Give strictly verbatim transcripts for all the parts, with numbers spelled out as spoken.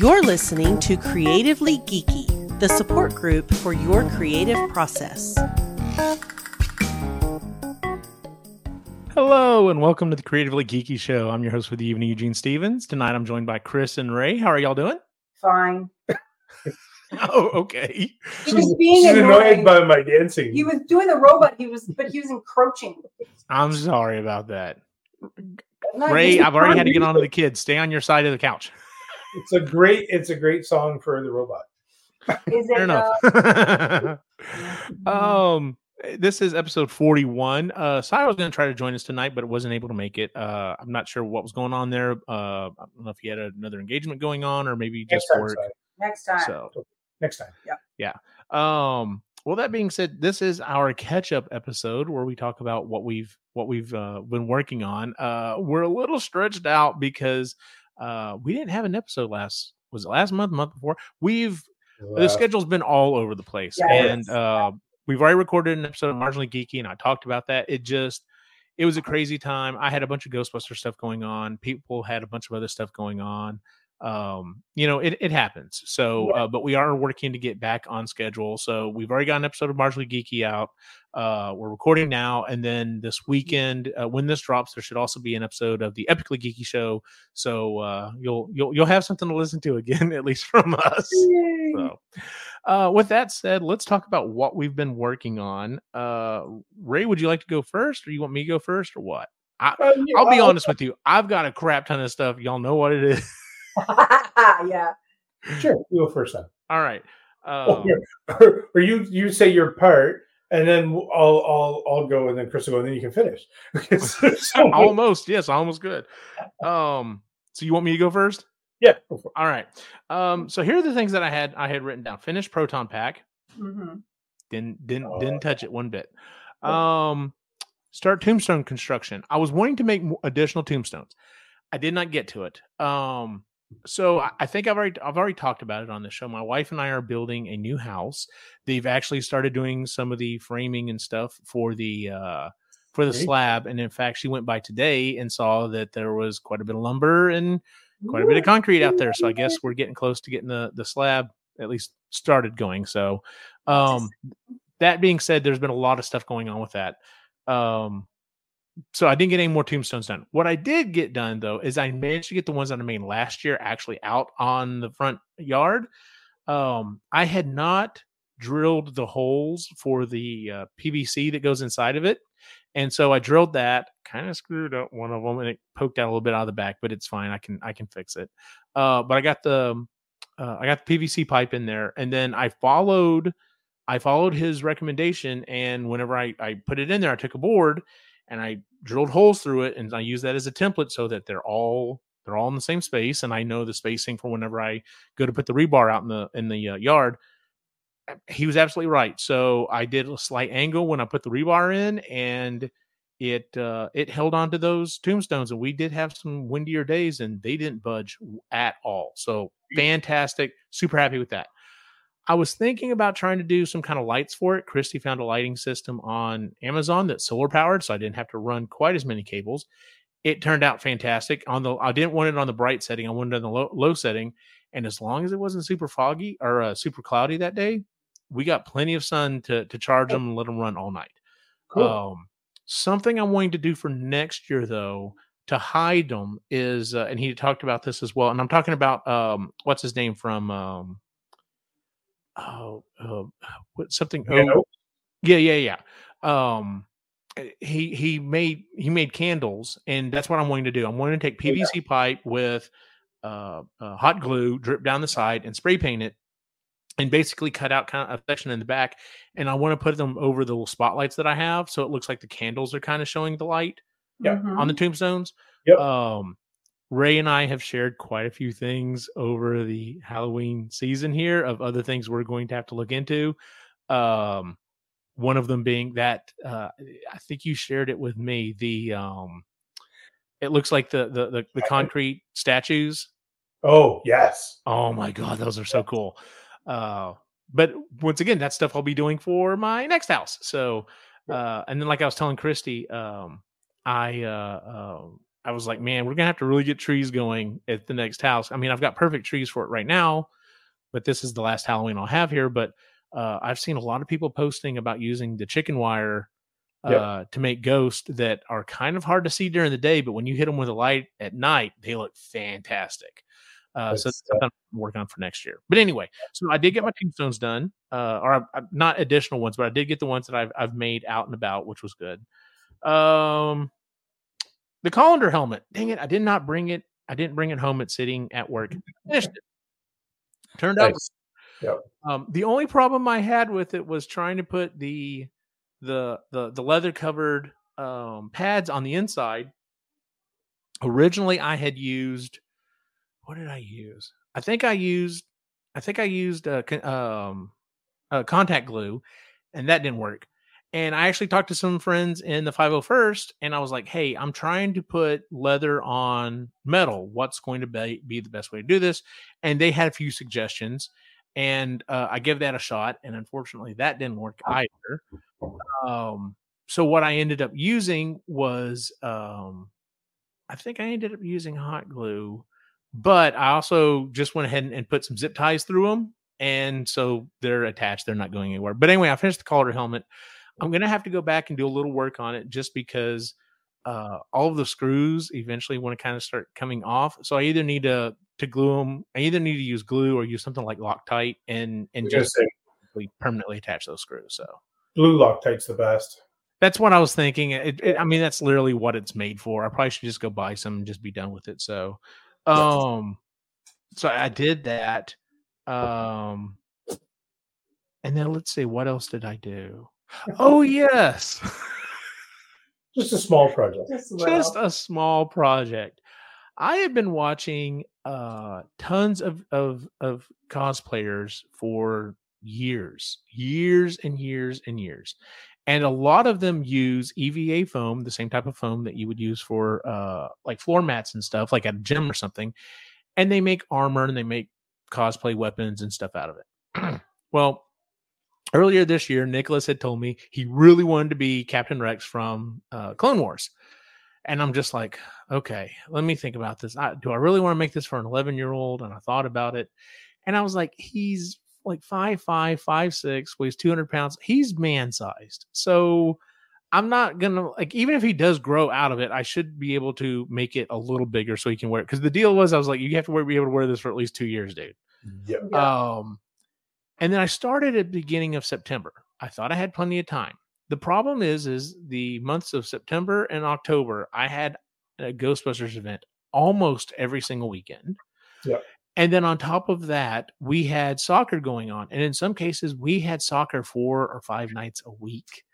You're listening to Creatively Geeky, the support group for your creative process. Hello, and welcome to the Creatively Geeky Show. I'm your host for the evening, Eugene Stephens. Tonight, I'm joined by Kris and Ray. How are y'all doing? Fine. Oh, okay. He was being She's annoyed by my dancing. He was doing the robot, He was, but he was encroaching. I'm sorry about that. Ray, I've already had to get on to the kids. Stay on your side of the couch. It's a great, it's a great song for the robot. Is it Fair enough. um, this is episode forty-one. Uh, Cy was going to try to join us tonight, but wasn't able to make it. Uh, I'm not sure what was going on there. Uh, I don't know if he had another engagement going on or maybe just Next work. Time, Next time. So next time. Yeah. Yeah. Um, well, that being said, this is our catch-up episode where we talk about what we've what we've uh, been working on. Uh, we're a little stretched out because uh, we didn't have an episode last was it last month, month before. We've wow. the schedule's been all over the place, yeah, and uh, yeah. we've already recorded an episode of Marginally Geeky, and I talked about that. It just it was a crazy time. I had a bunch of Ghostbusters stuff going on. People had a bunch of other stuff going on. Um, you know, it, it happens. So, yeah. uh, but we are working to get back on schedule. So we've already got an episode of Marginally Geeky out. Uh, we're recording now. And then this weekend, uh, when this drops, there should also be an episode of the Epically Geeky Show. So, uh, you'll, you'll, you'll have something to listen to again, at least from us. Yay. So, uh, with that said, let's talk about what we've been working on. Uh, Ray, would you like to go first or you want me to go first or what? I, um, yeah, I'll be I'll, honest with you. I've got a crap ton of stuff. Y'all know what it is. Yeah, sure. You go first then. All right. Um, or, or you you say your part, and then I'll I'll I'll go, and then Chris will go, and then you can finish. so, so almost, yes, almost good. Um, so you want me to go first? Yeah. Go for it. All right. Um, so here are the things that I had I had written down. Finished Proton Pack. Mm-hmm. Didn't didn't oh. didn't touch it one bit. Um, start tombstone construction. I was wanting to make additional tombstones. I did not get to it. Um. So I think I've already I've already talked about it on the show. My wife and I are building a new house. They've actually started doing some of the framing and stuff for the uh, for the slab. And in fact, she went by today and saw that there was quite a bit of lumber and quite a bit of concrete out there. So I guess we're getting close to getting the, the slab at least started going. So um, that being said, there's been a lot of stuff going on with that. Um, So I didn't get any more tombstones done. What I did get done, though, is I managed to get the ones that I made last year actually out on the front yard. Um, I had not drilled the holes for the uh, P V C that goes inside of it. And so I drilled that, kind of screwed up one of them, and it poked out a little bit out of the back, but it's fine. I can I can fix it. Uh, but I got the uh, I got the P V C pipe in there, and then I followed I followed his recommendation. And whenever I, I put it in there, I took a board. And I drilled holes through it, and I use that as a template so that they're all they're all in the same space, and I know the spacing for whenever I go to put the rebar out in the in the uh, yard. He was absolutely right. So I did a slight angle when I put the rebar in, and it uh, it held onto those tombstones. And we did have some windier days, and they didn't budge at all. So fantastic! Super happy with that. I was thinking about trying to do some kind of lights for it. Christy found a lighting system on Amazon that's solar powered, so I didn't have to run quite as many cables. It turned out fantastic. On the, I didn't want it on the bright setting. I wanted it on the low, low setting. And as long as it wasn't super foggy or uh, super cloudy that day, we got plenty of sun to, to charge them and let them run all night. Cool. Um, something I'm wanting to do for next year, though, to hide them is, uh, and he talked about this as well. And I'm talking about, um, what's his name from... Um, Oh, uh, what something? Oh, yeah, yeah, yeah. Um, he he made he made candles, and that's what I'm wanting to do. I'm wanting to take P V C yeah. pipe with uh, uh, hot glue, drip down the side, and spray paint it, and basically cut out kind of a section in the back. And I want to put them over the little spotlights that I have, so it looks like the candles are kind of showing the light yep. on the tombstones. Yep. Um, Ray and I have shared quite a few things over the Halloween season here of other things we're going to have to look into. Um, one of them being that uh, I think you shared it with me. The um, it looks like the, the the the concrete statues. Oh yes! Oh my God, those are so cool. Uh, but once again, that stuff I'll be doing for my next house. So uh, and then, like I was telling Christy, um, I. Uh, uh, I was like, man, we're going to have to really get trees going at the next house. I mean, I've got perfect trees for it right now, but this is the last Halloween I'll have here. But uh, I've seen a lot of people posting about using the chicken wire uh, yep. to make ghosts that are kind of hard to see during the day. But when you hit them with a light at night, they look fantastic. Uh, so that's something I'm working on for next year. But anyway, so I did get my tombstones done, uh, or I, I, not additional ones, but I did get the ones that I've, I've made out and about, which was good. Um, the colander helmet. Dang it. I did not bring it. I didn't bring it home. It's sitting at work. I finished it. Turned nice. out. Yep. Um, the only problem I had with it was trying to put the, the, the, the leather covered, um, pads on the inside. Originally I had used, what did I use? I think I used, I think I used, uh, um, uh, contact glue, and that didn't work. And I actually talked to some friends in the five oh first, and I was like, hey, I'm trying to put leather on metal. What's going to be, be the best way to do this? And they had a few suggestions, and uh, I gave that a shot. And unfortunately, that didn't work either. Um, so what I ended up using was, um, I think I ended up using hot glue, but I also just went ahead and, and put some zip ties through them. And so they're attached. They're not going anywhere. But anyway, I finished the Calder helmet. I'm going to have to go back and do a little work on it just because uh, all of the screws eventually want to kind of start coming off. So I either need to, to glue them. I either need to use glue or use something like Loctite and, and just permanently attach those screws. So blue Loctite's the best. That's what I was thinking. It, it, I mean, that's literally what it's made for. I probably should just go buy some and just be done with it. So, um, so I did that. Um, and then let's see, what else did I do? Oh, yes. Just a small project. Just, Just a small project. I have been watching uh, tons of, of, of cosplayers for years, years and years and years. And a lot of them use E V A foam, the same type of foam that you would use for uh, like floor mats and stuff, like at a gym or something. And they make armor and they make cosplay weapons and stuff out of it. Well, earlier this year, Nicholas had told me he really wanted to be Captain Rex from uh, Clone Wars. And I'm just like, okay, let me think about this. I, do I really want to make this for an eleven-year-old? And I thought about it. And I was like, he's like five five, five six, weighs two hundred pounds. He's man-sized. So I'm not going to, like, even if he does grow out of it, I should be able to make it a little bigger so he can wear it. Because the deal was, I was like, you have to be able to wear this for at least two years, dude. Yeah. Um. And then I started at the beginning of September. I thought I had plenty of time. The problem is, is the months of September and October, I had a Ghostbusters event almost every single weekend. Yeah. And then on top of that, we had soccer going on. And in some cases, we had soccer four or five nights a week.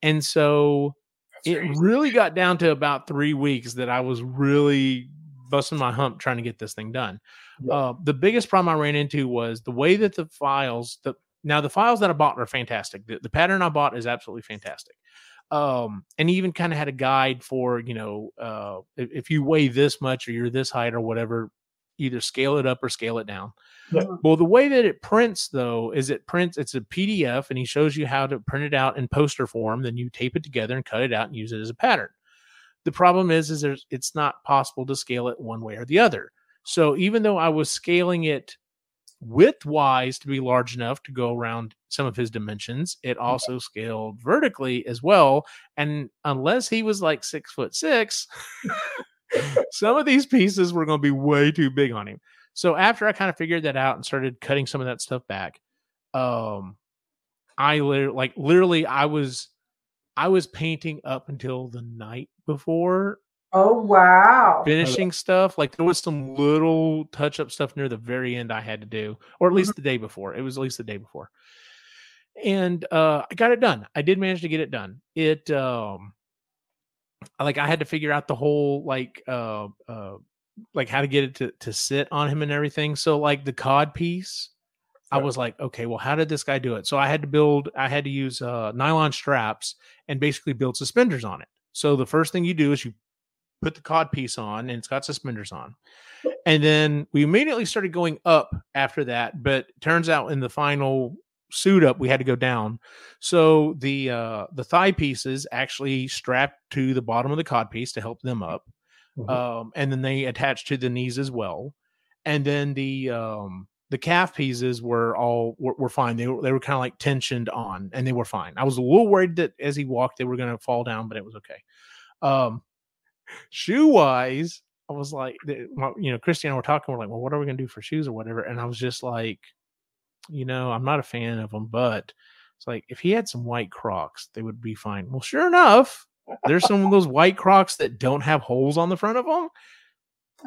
And so That's it crazy. Really got down to about three weeks that I was really busting my hump trying to get this thing done. Yeah. Uh, the biggest problem I ran into was the way that the files, the, now the files that I bought are fantastic. The, the pattern I bought is absolutely fantastic. Um, and even kind of had a guide for, you know, uh, if, if you weigh this much or you're this height or whatever, either scale it up or scale it down. Yeah. Well, the way that it prints though, is it prints, it's a P D F and he shows you how to print it out in poster form. Then you tape it together and cut it out and use it as a pattern. The problem is, is there's, it's not possible to scale it one way or the other. So even though I was scaling it width-wise to be large enough to go around some of his dimensions, it also okay. scaled vertically as well. And unless he was like six foot six, some of these pieces were going to be way too big on him. So after I kind of figured that out and started cutting some of that stuff back, um, I literally, like literally, I was. I was painting up until the night before. Oh, wow. Finishing stuff. Like there was some little touch up stuff near the very end I had to do, or at least the day before. It was at least the day before. And uh, I got it done. I did manage to get it done. It, um, like I had to figure out the whole, like, uh, uh, like how to get it to, to sit on him and everything. So like the cod piece, I was like, okay, well, how did this guy do it? So I had to build, I had to use uh, nylon straps and basically build suspenders on it. So the first thing you do is you put the cod piece on and it's got suspenders on. And then we immediately started going up after that. But turns out in the final suit up, we had to go down. So the uh, the thigh pieces actually strapped to the bottom of the cod piece to help them up. Mm-hmm. Um, and then they attached to the knees as well. And then the um, the calf pieces were all were, were fine. They were they were kind of like tensioned on, and they were fine. I was a little worried that as he walked, they were going to fall down, but it was okay. Um, shoe wise, I was like, you know, Christy and I were talking. We're like, well, what are we going to do for shoes or whatever? And I was just like, you know, I'm not a fan of them, but it's like if he had some white Crocs, they would be fine. Well, sure enough, there's some of those white Crocs that don't have holes on the front of them.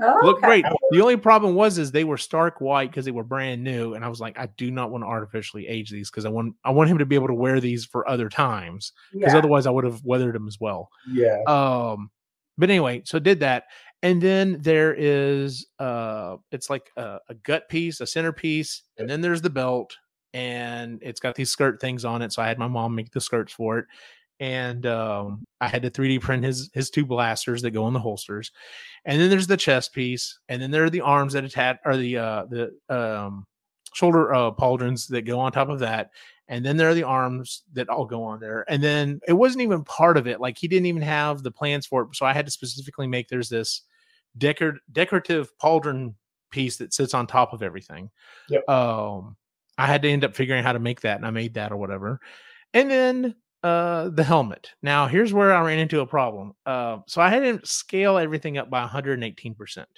Oh, look okay. Great. The only problem was is they were stark white because they were brand new, and I was like, I do not want to artificially age these because I want I want him to be able to wear these for other times because yeah. otherwise I would have weathered them as well. Yeah. Um. But anyway, so did that. And then there is, uh, it's like a, a gut piece, a centerpiece, and then there's the belt, and it's got these skirt things on it. So I had my mom make the skirts for it, and um, I had to three D print his his two blasters that go in the holsters, and then there's the chest piece, and then there are the arms that attach, or the uh, the um, shoulder uh, pauldrons that go on top of that, and then there are the arms that all go on there. And then it wasn't even part of it; like he didn't even have the plans for it, so I had to specifically make. There's this. Decor- decorative pauldron piece that sits on top of everything. Yep. Um, I had to end up figuring out how to make that, and I made that or whatever. And then uh, the helmet. Now, here's where I ran into a problem. Uh, so I had to scale everything up by one hundred eighteen percent.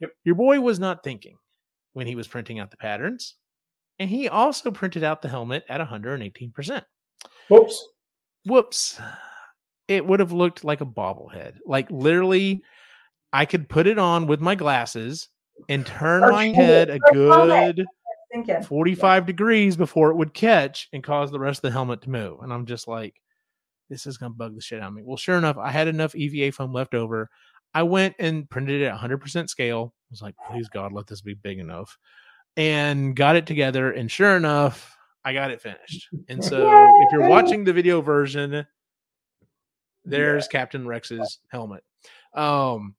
Yep. Your boy was not thinking when he was printing out the patterns, and he also printed out the helmet at one hundred eighteen percent. Whoops. Whoops. It would have looked like a bobblehead. Like, literally... I could put it on with my glasses and turn my head a good forty-five degrees before it would catch and cause the rest of the helmet to move. And I'm just like, this is going to bug the shit out of me. Well, sure enough, I had enough E V A foam left over. I went and printed it at one hundred percent scale. I was like, please, God, let this be big enough. And got it together. And sure enough, I got it finished. And so Yay! If you're watching the video version, there's yeah. Captain Rex's helmet. Um,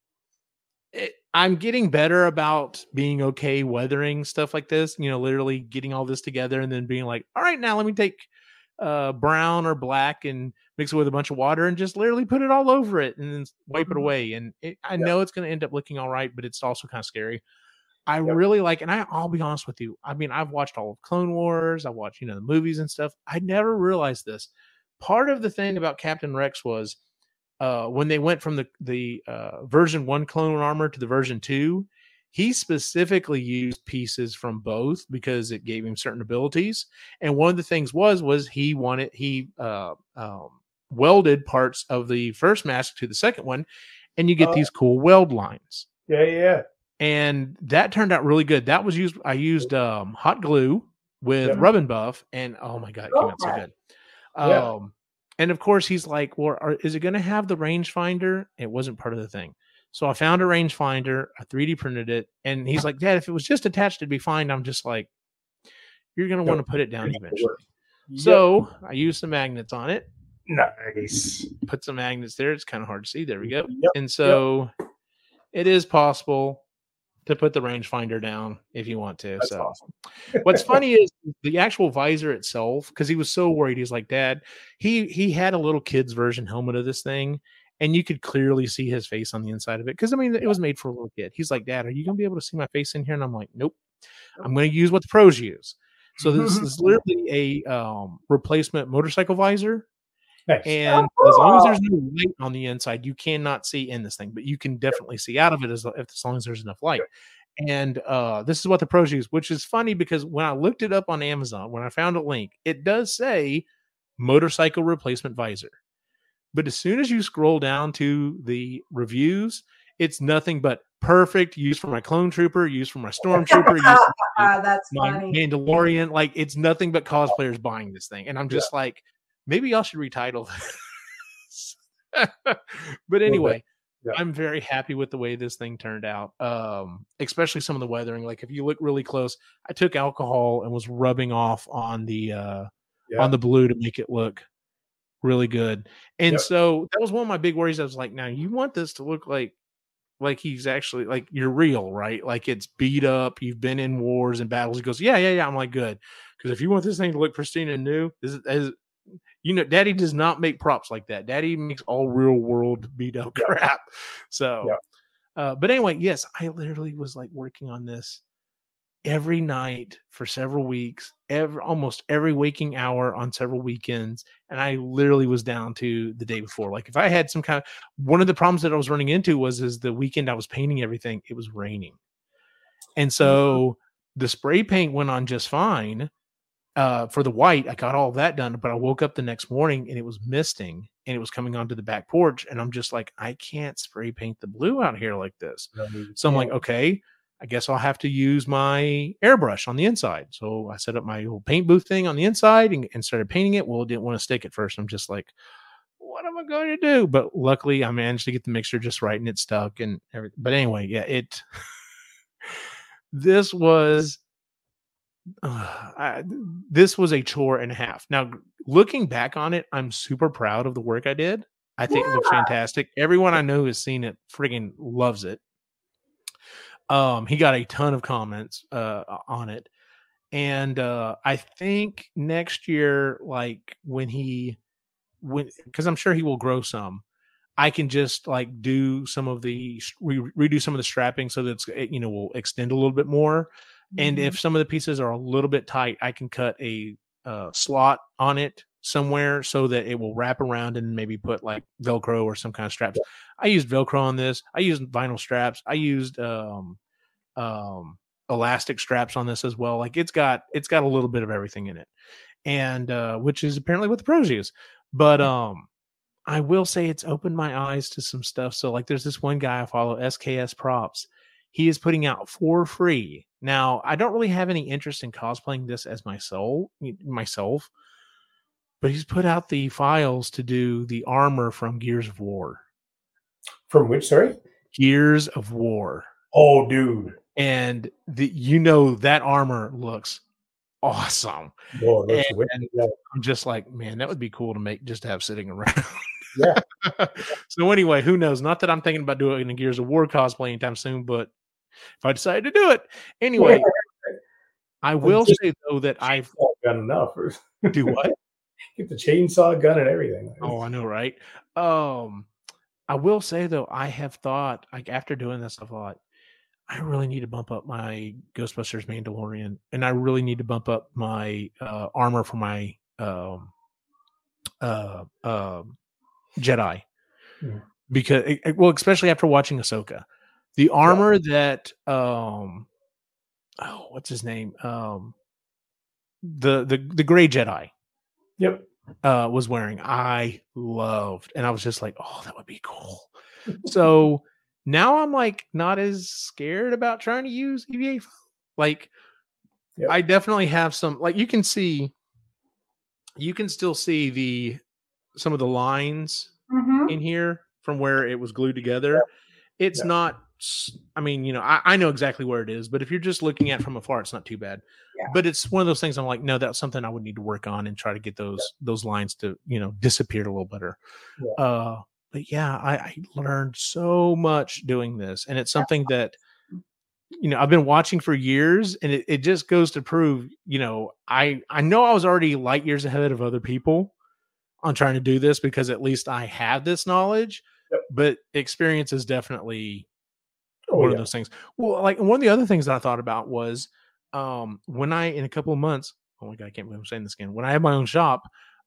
It, I'm getting better about being okay weathering stuff like this, you know, literally getting all this together and then being like, all right, now let me take uh, brown or black and mix it with a bunch of water and just literally put it all over it and then wipe it away. And it, I know yep. it's going to end up looking all right, but it's also kind of scary. I yep. really like, and I, I'll be honest with you. I mean, I've watched all of Clone Wars. I watched, you know, the movies and stuff. I never realized this. Part of the thing about Captain Rex was Uh, when they went from the, the uh, version one clone armor to the version two, he specifically used pieces from both because it gave him certain abilities. And one of the things was, was he wanted, he uh, um, welded parts of the first mask to the second one, and you get uh, these cool weld lines. Yeah, yeah. And that turned out really good. That was used, I used um, hot glue with yeah. Rub and Buff, and oh my God, it came out so good. Um, yeah. And of course, he's like, well, are, is it going to have the rangefinder? It wasn't part of the thing. So I found a rangefinder, I three D printed it. And he's like, Dad, if it was just attached, it'd be fine. I'm just like, you're going to want to put it down eventually. Yep. So I used some magnets on it. Nice. Put some magnets there. It's kind of hard to see. There we go. Yep. And so yep. it is possible to put the rangefinder down if you want to. That's so awesome. What's funny is the actual visor itself, because he was so worried. He's like, Dad, he he had a little kid's version helmet of this thing, and you could clearly see his face on the inside of it. Because I mean, it was made for a little kid. He's like, Dad, are you gonna be able to see my face in here? And I'm like, nope. I'm gonna use what the pros use. So this is literally a um, replacement motorcycle visor. Nice. And oh, as long as there's no light on the inside, you cannot see in this thing, but you can definitely see out of it as, as long as there's enough light. And uh, this is what the pros use, which is funny because when I looked it up on Amazon, when I found a link, it does say motorcycle replacement visor. But as soon as you scroll down to the reviews, it's nothing but perfect use for my clone trooper, use for my stormtrooper, use for my, That's my funny. Mandalorian. Like, it's nothing but cosplayers buying this thing. And I'm just yeah. like, maybe y'all should retitle this. But anyway, yeah. I'm very happy with the way this thing turned out, um, especially some of the weathering. Like if you look really close, I took alcohol and was rubbing off on the uh, yeah. on the blue to make it look really good. And yeah. so that was one of my big worries. I was like, now you want this to look like like he's actually like you're real, right? Like it's beat up. You've been in wars and battles. He goes, yeah, yeah, yeah. I'm like, good. Because if you want this thing to look pristine and new, this is... This is you know, Daddy does not make props like that. Daddy makes all real world beat up crap. So, yeah. uh, but anyway, yes, I literally was like working on this every night for several weeks, every, almost every waking hour on several weekends. And I literally was down to the day before. Like if I had some kind of, one of the problems that I was running into was, is the weekend I was painting everything, it was raining. And so the spray paint went on just fine. Uh, for the white, I got all that done, but I woke up the next morning and it was misting and it was coming onto the back porch. And I'm just like, I can't spray paint the blue out here like this. Mm-hmm. So I'm like, okay, I guess I'll have to use my airbrush on the inside. So I set up my little paint booth thing on the inside and, and started painting it. Well, it didn't want to stick at first. I'm just like, what am I going to do? But luckily I managed to get the mixture just right and it stuck and everything. But anyway, yeah, it, this was, Uh, I, this was a chore and a half. Now, looking back on it, I'm super proud of the work I did. I think yeah. It looks fantastic. Everyone I know who has seen it friggin' loves it. Um, he got a ton of comments uh, on it. And uh, I think next year, like when he, when, because I'm sure he will grow some, I can just like do some of the, re- redo some of the strapping so that it's, it, you know, will extend a little bit more. And if some of the pieces are a little bit tight, I can cut a uh, slot on it somewhere so that it will wrap around and maybe put like Velcro or some kind of straps. I used Velcro on this. I used vinyl straps. I used um, um, elastic straps on this as well. Like it's got it's got a little bit of everything in it, and uh, which is apparently what the pros use. But um, I will say it's opened my eyes to some stuff. So like there's this one guy I follow, S K S Props. He is putting out for free. Now, I don't really have any interest in cosplaying this as my soul, myself, but he's put out the files to do the armor from Gears of War. From which, sorry? Gears of War. Oh, dude. And the, you know, that armor looks awesome. Boy, that's and, and yeah. I'm just like, man, that would be cool to make, just to have sitting around. Yeah. So anyway, who knows? Not that I'm thinking about doing a Gears of War cosplay anytime soon, but if I decide to do it anyway, yeah. I will just, say though that I've got enough. Do what? Get the chainsaw gun and everything. Oh, I know, right? Um, I will say though, I have thought like after doing this, I thought I really need to bump up my Ghostbusters Mandalorian, and I really need to bump up my uh, armor for my um, uh, uh, Jedi, yeah. because well, especially after watching Ahsoka. The armor that, um, oh, what's his name? Um, the the the gray Jedi, yep, uh, was wearing. I loved, and I was just like, oh, that would be cool. So now I'm like not as scared about trying to use E V A. Like, yep. I definitely have some. Like you can see, you can still see the some of the lines mm-hmm. in here from where it was glued together. Yep. It's yep. not. I mean, you know, I, I know exactly where it is, but if you're just looking at it from afar, it's not too bad. Yeah. But it's one of those things I'm like, no, that's something I would need to work on and try to get those yeah. those lines to, you know, disappear a little better. Yeah. Uh, but yeah, I, I learned so much doing this. And it's something yeah. that, you know, I've been watching for years, and it, it just goes to prove, you know, I, I know I was already light years ahead of other people on trying to do this because at least I have this knowledge, yep. but experience is definitely... Oh, one yeah. of those things. Well, like one of the other things that I thought about was um, when I, in a couple of months, oh my God, I can't believe I'm saying this again. When I have my own shop,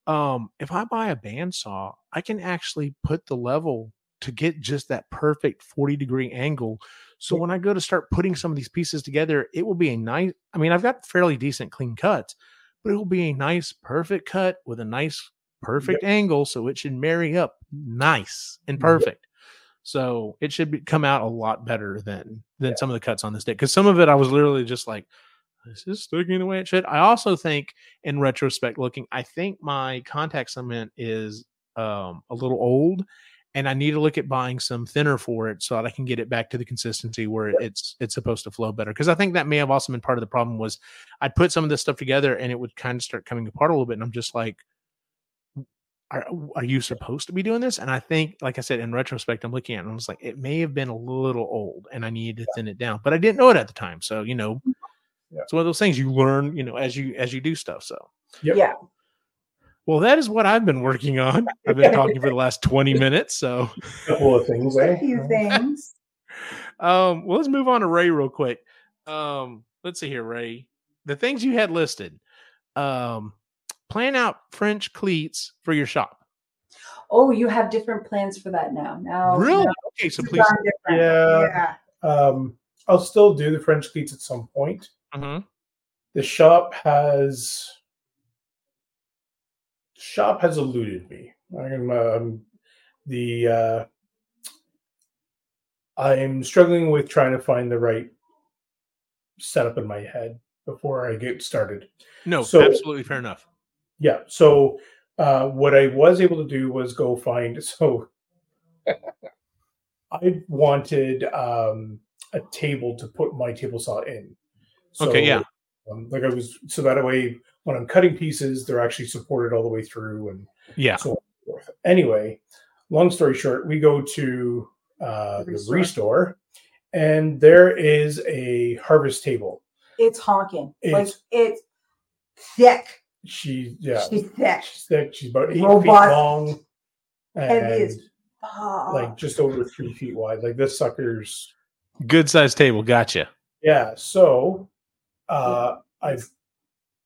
um, if I buy a bandsaw, I can actually put the level to get just that perfect forty degree angle. So yeah. when I go to start putting some of these pieces together, it will be a nice, I mean, I've got fairly decent clean cuts, but it will be a nice, perfect cut with a nice, perfect yeah. angle. So it should marry up nice and perfect. Yeah. So it should be, come out a lot better than than yeah. some of the cuts on this day. Because some of it I was literally just like, this is sticking the way it should. I also think, in retrospect looking, I think my contact cement is um, a little old, and I need to look at buying some thinner for it so that I can get it back to the consistency where yeah. it's it's supposed to flow better. Because I think that may have also been part of the problem was I'd put some of this stuff together and it would kind of start coming apart a little bit. And I'm just like, Are, are you supposed to be doing this? And I think, like I said, in retrospect, I'm looking at it and I was like, it may have been a little old and I needed to thin it down, but I didn't know it at the time. So, you know, yeah. it's one of those things you learn, you know, as you, as you do stuff. So, yep. yeah. Well, that is what I've been working on. I've been talking for the last twenty minutes. So a couple of things, eh? A few things. um, well, let's move on to Ray real quick. Um, let's see here, Ray. The things you had listed. Um, plan out French cleats for your shop. Oh, you have different plans for that now. Now, really? No, okay, so please. Yeah. yeah. Um, I'll still do the French cleats at some point. Mm-hmm. The shop has shop has eluded me. I'm um, the uh, I'm struggling with trying to find the right setup in my head before I get started. No, so, absolutely fair enough. Yeah. So uh, what I was able to do was go find. So I wanted um, a table to put my table saw in. So, okay. Yeah. Um, like I was, so that way when I'm cutting pieces, they're actually supported all the way through, and yeah. So on and forth. Anyway, long story short, we go to uh, the ReStore, and there is a harvest table. It's honking. It's, like it's thick. She yeah. She's thick. She's thick. She's about eight Robot. feet long, and, and is, oh. like just over three feet wide. Like this sucker's good sized table. Gotcha. Yeah. So. Uh, I've.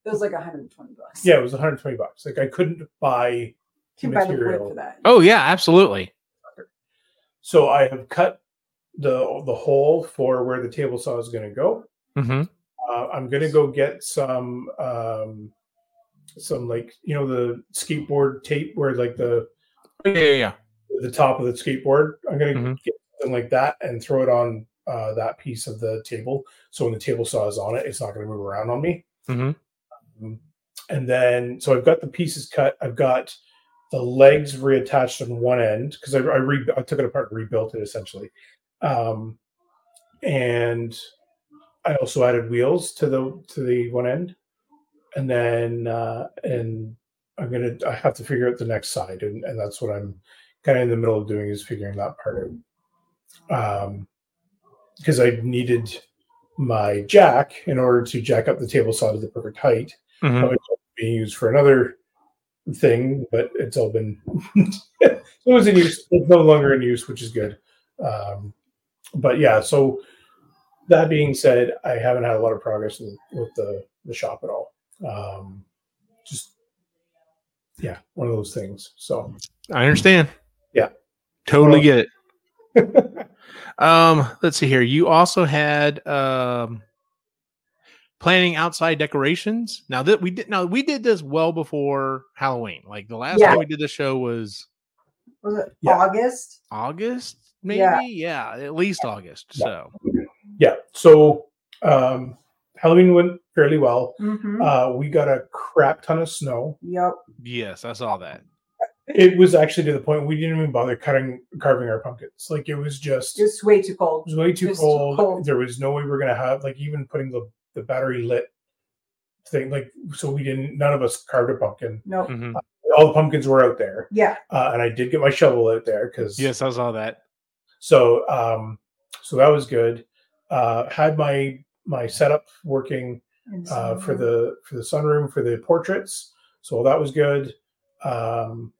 It was like one hundred twenty bucks. Yeah, it was one hundred twenty bucks. Like I couldn't buy Can material buy the wood for that. Oh yeah, absolutely. So I have cut the the hole for where the table saw is going to go. Mm-hmm. Uh, I'm going to go get some um, some like you know the skateboard tape where like the yeah yeah, yeah. the top of the skateboard. I'm going to mm-hmm. get something like that and throw it on. Uh, that piece of the table. So when the table saw is on it, it's not going to move around on me. Mm-hmm. Um, and then, so I've got the pieces cut. I've got the legs reattached on one end because I I, re- I took it apart and rebuilt it essentially. Um, and I also added wheels to the to the one end. And then, uh, and I'm gonna I have to figure out the next side, and, and that's what I'm kind of in the middle of doing is figuring that part out. Um, Because I needed my jack in order to jack up the table saw to the perfect height. Mm-hmm. That was being used for another thing, but it's all been it was in use. It's no longer in use, which is good. Um, but yeah, so that being said, I haven't had a lot of progress in, with the, the shop at all. Um, just yeah, one of those things. So I understand. Yeah, totally um, get it. Um, let's see here. You also had um, planning outside decorations. Now that we did, now we did this well before Halloween. Like the last yeah. time we did the show was was it yeah. August? August, maybe. Yeah, yeah at least yeah. August. Yeah. So yeah. So um, Halloween went fairly well. Mm-hmm. Uh, we got a crap ton of snow. Yep. Yes, I saw that. It was actually to the point we didn't even bother cutting, carving our pumpkins. Like it was just, it's way too cold. It was way too, was cold. too cold. There was no way we were going to have like even putting the, the battery lit thing. Like so, we didn't. None of us carved a pumpkin. No, nope. mm-hmm. uh, all the pumpkins were out there. Yeah, uh, and I did get my shovel out there because yes, I saw that. So, um, so that was good. Uh, had my my setup working uh, for the for the sunroom for the portraits. So that was good. Um,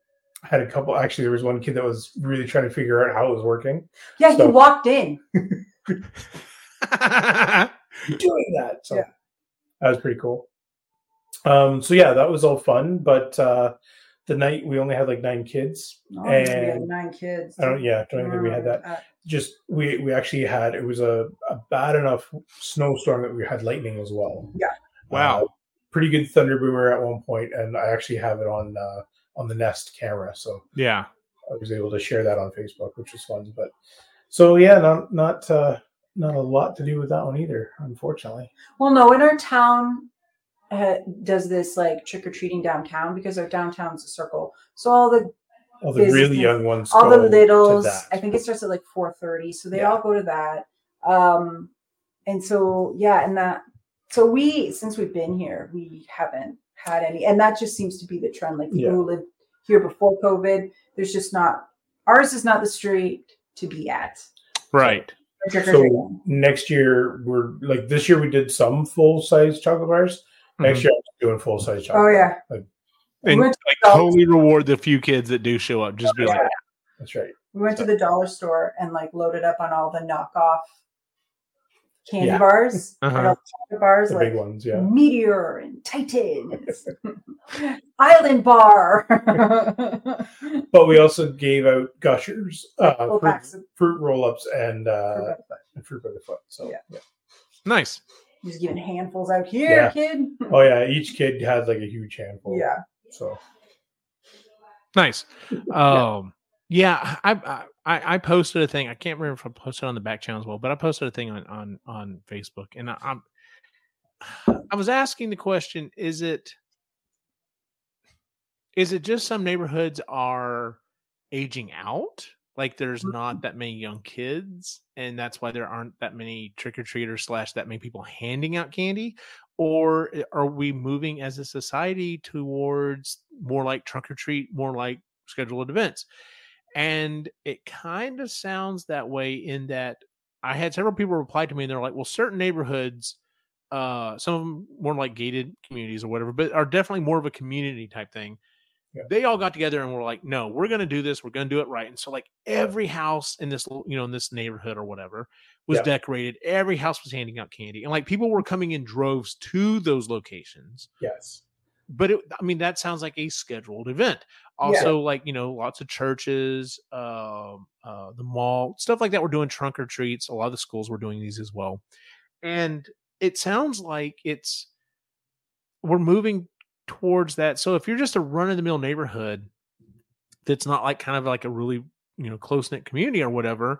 I had a couple. Actually, there was one kid that was really trying to figure out how it was working. Yeah, so, he walked in. Doing that, so yeah. That was pretty cool. Um, so yeah, that was all fun. But uh, the night we only had like nine kids, oh, and we had nine kids. I don't. Yeah, I don't think we had that. Uh, Just we we actually had it was a, a bad enough snowstorm that we had lightning as well. Yeah. Wow. Uh, pretty good thunder boomer at one point, and I actually have it on. Uh, on the Nest camera. So yeah, I was able to share that on Facebook, which was fun, but so yeah, not, not, uh, not a lot to do with that one either, unfortunately. Well, no, in our town uh, does this like trick or treating downtown because our downtown's a circle. So all the, all the really young ones, all the littles, I think it starts at like four thirty. So they yeah. all go to that. Um, and so, yeah. And that, so we, since we've been here, we haven't had any, and that just seems to be the trend. Like people yeah. who lived here before COVID, there's just not ours is not the street to be at. Right. So, so next year we're like this year we did some full size chocolate bars. Mm-hmm. Next year I'm doing full size chocolate. Oh yeah. Like, And we like, totally reward the few kids that do show up. Just oh, be yeah. like, that's right. We went to the dollar store and like loaded up on all the knockoff candy yeah. bars, uh-huh. and all the bars, the like big ones, yeah. Meteor and Titans, Island Bar. But we also gave out gushers, uh, fruit, fruit roll-ups, and uh, fruit by the foot. And fruit by the foot. So yeah, yeah. nice. Just giving handfuls out here, yeah. kid. Oh yeah, each kid has like a huge handful. Yeah. So nice. Um, yeah, I, I I posted a thing. I can't remember if I posted on the back channel as well, but I posted a thing on on, on Facebook, and I, I'm I was asking the question: Is it is it just some neighborhoods are aging out? Like there's not that many young kids, and that's why there aren't that many trick-or-treaters slash that many people handing out candy? Or are we moving as a society towards more like trunk-or-treat, more like scheduled events? And it kind of sounds that way in that I had several people reply to me, and they're like, well, certain neighborhoods, uh, some of them more like gated communities or whatever, but are definitely more of a community type thing. Yeah. They all got together and were like, no, we're going to do this. We're going to do it right. And so like every house in this, you know, in this neighborhood or whatever was yeah. decorated. Every house was handing out candy. And like people were coming in droves to those locations. Yes. But it, I mean, that sounds like a scheduled event. Also yeah. like, you know, lots of churches, um, uh, the mall, stuff like that. We're doing trunk or treats. A lot of the schools were doing these as well. And it sounds like it's, we're moving towards that. So if you're just a run-of-the-mill neighborhood that's not like kind of like a really, you know, close-knit community or whatever,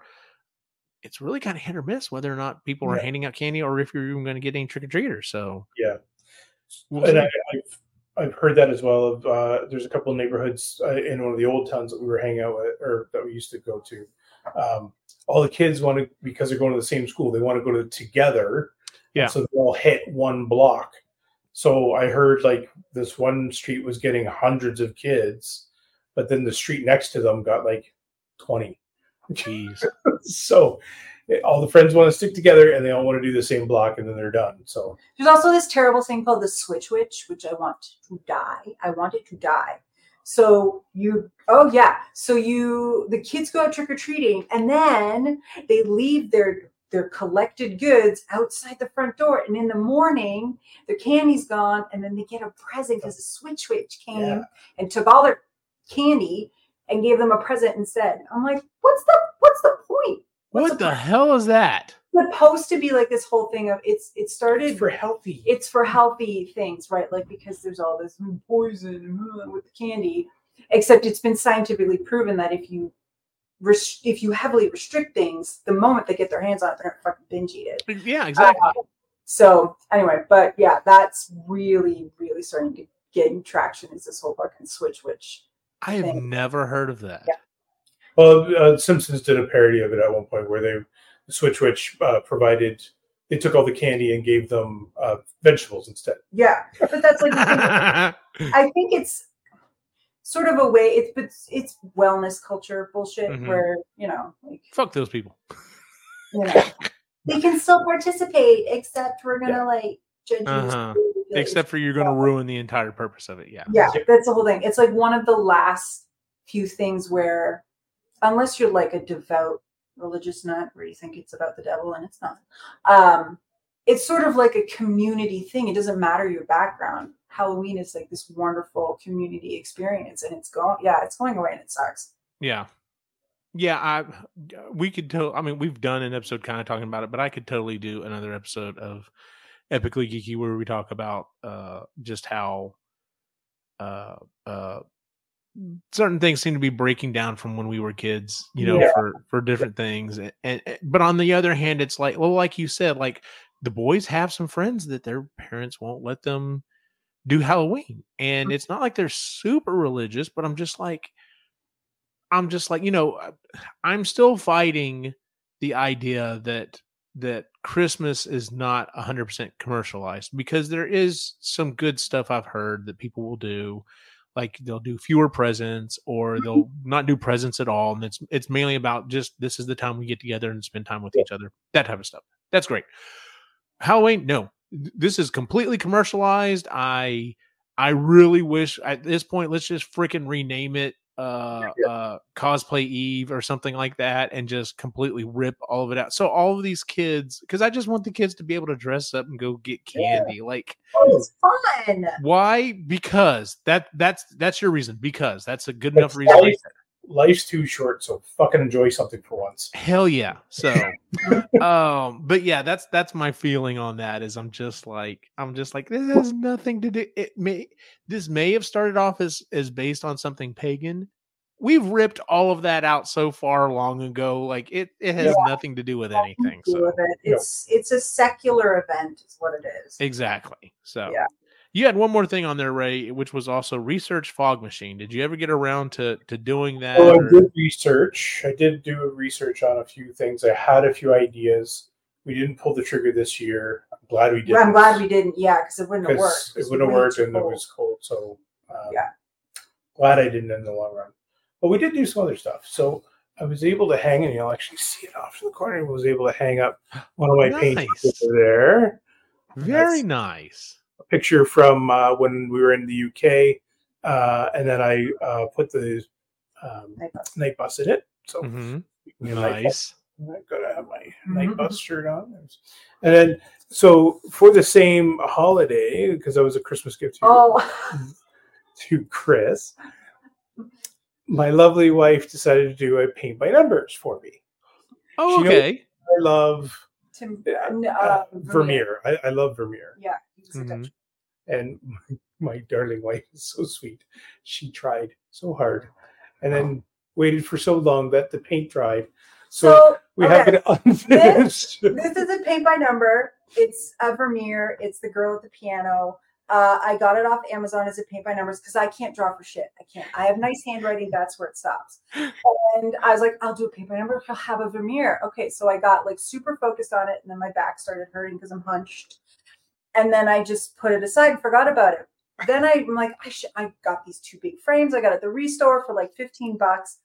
it's really kind of hit or miss whether or not people yeah. are handing out candy or if you're even going to get any trick-or-treaters. So yeah, we'll and I, I've I've heard that as well. Of uh, there's a couple of neighborhoods uh, in one of the old towns that we were hanging out with, or that we used to go to. Um, all the kids want to, because they're going to the same school, they want to go to together. Yeah, so they all hit one block. So I heard like this one street was getting hundreds of kids, but then the street next to them got like twenty. Jeez. So all the friends want to stick together and they all want to do the same block and then they're done. So there's also this terrible thing called the Switch Witch, which I want to die. I want it to die. So you, oh yeah. So you, the kids go out trick-or-treating and then they leave their their collected goods outside the front door. And in the morning, their candy's gone. And then they get a present because the Switch Witch came yeah. and took all their candy and gave them a present instead. I'm like, what's the, what's the point? What's what the, the hell is that? It's supposed to be like this whole thing of it's, it started it's for healthy. It's for healthy things, right? Like, because there's all this poison with the candy, except it's been scientifically proven that if you, if you heavily restrict things, the moment they get their hands on it, they're gonna fucking binge eat it. Yeah, exactly. Uh, so anyway, but yeah, that's really, really starting to get traction. Is this whole fucking Switch Witch? I have thing. never heard of that. Yeah. Well, uh, Simpsons did a parody of it at one point where they the Switch Witch uh, provided. They took all the candy and gave them uh, vegetables instead. Yeah, but that's like. I think it's. Sort of a way, it's but it's wellness culture bullshit mm-hmm. where, you know, like fuck those people. You know, they can still participate, except we're gonna yeah. like judge uh-huh. you. Like, except for you're gonna yeah. ruin the entire purpose of it. Yeah, yeah, that's the whole thing. It's like one of the last few things where, unless you're like a devout religious nut where you think it's about the devil and it's not, um, it's sort of like a community thing. It doesn't matter your background. Halloween is like this wonderful community experience, and it's going, yeah, it's going away, and it sucks. Yeah, yeah. I we could tell. I mean, we've done an episode kind of talking about it, but I could totally do another episode of Epically Geeky where we talk about uh, just how uh, uh, certain things seem to be breaking down from when we were kids, you know, yeah. for for different things. And, and but on the other hand, it's like, well, like you said, like the boys have some friends that their parents won't let them do Halloween, and it's not like they're super religious, but I'm just like, I'm just like, you know, I'm still fighting the idea that, that Christmas is not a hundred percent commercialized, because there is some good stuff I've heard that people will do. Like they'll do fewer presents, or they'll not do presents at all. And it's, it's mainly about just, this is the time we get together and spend time with each other, that type of stuff. That's great. Halloween, no. This is completely commercialized. I I really wish at this point, let's just freaking rename it uh, uh, Cosplay Eve or something like that and just completely rip all of it out. So all of these kids, because I just want the kids to be able to dress up and go get candy. Yeah. Like, it's fun. Why? Because that that's that's your reason. Because that's a good enough reason. Life, life's too short, so fucking enjoy something for once. Hell yeah. So, um, but yeah, that's that's my feeling on that. Is I'm just like I'm just like this has nothing to do. It may this may have started off as as based on something pagan. We've ripped all of that out so far long ago. Like it, it has yeah. nothing to do with anything. Do so with it. It's yeah. it's a secular event, is what it is. Exactly. So yeah. You had one more thing on there, Ray, which was also research fog machine. Did you ever get around to to doing that? Well, or? I did research. I did do research on a few things. I had a few ideas. We didn't pull the trigger this year. I'm glad we didn't. Well, I'm glad we didn't. Yeah, because it wouldn't have worked. It wouldn't have worked, and it was cold. So um, yeah, glad I didn't in the long run. But we did do some other stuff. So I was able to hang, and you'll actually see it off to the corner. I was able to hang up one of my nice. paintings over there. Very That's nice. A picture from uh, when we were in the U K. Uh, and then I uh, put the um, night, bus. night bus in it. So mm-hmm. nice. I've got to have my mm-hmm. night bus shirt on. And then, so for the same holiday, because that was a Christmas gift to, oh. to Kris. My lovely wife decided to do a paint by numbers for me. Oh, she okay. I love Tim, uh, uh, Vermeer. Vermeer. I, I love Vermeer. Yeah. Mm-hmm. And my, my darling wife is so sweet. She tried so hard and then oh. waited for so long that the paint dried. So, so we okay. have it unfinished. This, this is a paint by number. It's a Vermeer. It's the girl at the piano. Uh, I got it off Amazon as a paint by numbers because I can't draw for shit. I can't. I have nice handwriting. That's where it stops. And I was like, I'll do a paint by number. I'll have a Vermeer. Okay. So I got like super focused on it. And then my back started hurting because I'm hunched. And then I just put it aside and forgot about it. Then I, I'm like, I sh- I got these two big frames. I got it at the ReStore for like fifteen bucks,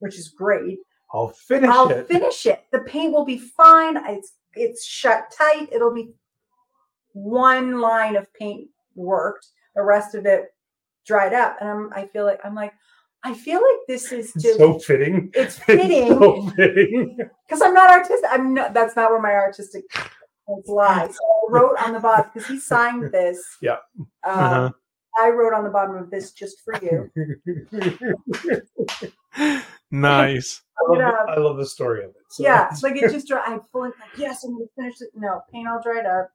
which is great. I'll finish I'll it. I'll finish it. The paint will be fine. It's, it's shut tight. It'll be one line of paint worked, the rest of it dried up, and I'm I feel like I'm like I feel like this is just so fitting. It's fitting, it's so fitting because I'm not artistic. I'm not. That's not where my artistic lies. So I wrote on the bottom because he signed this. Yeah, uh-huh. um, I wrote on the bottom of this just for you. Nice. I love, the, I love the story of it. So. Yeah, like it just. I'm pulling. Like, yes, I'm gonna finish it. No, paint all dried up.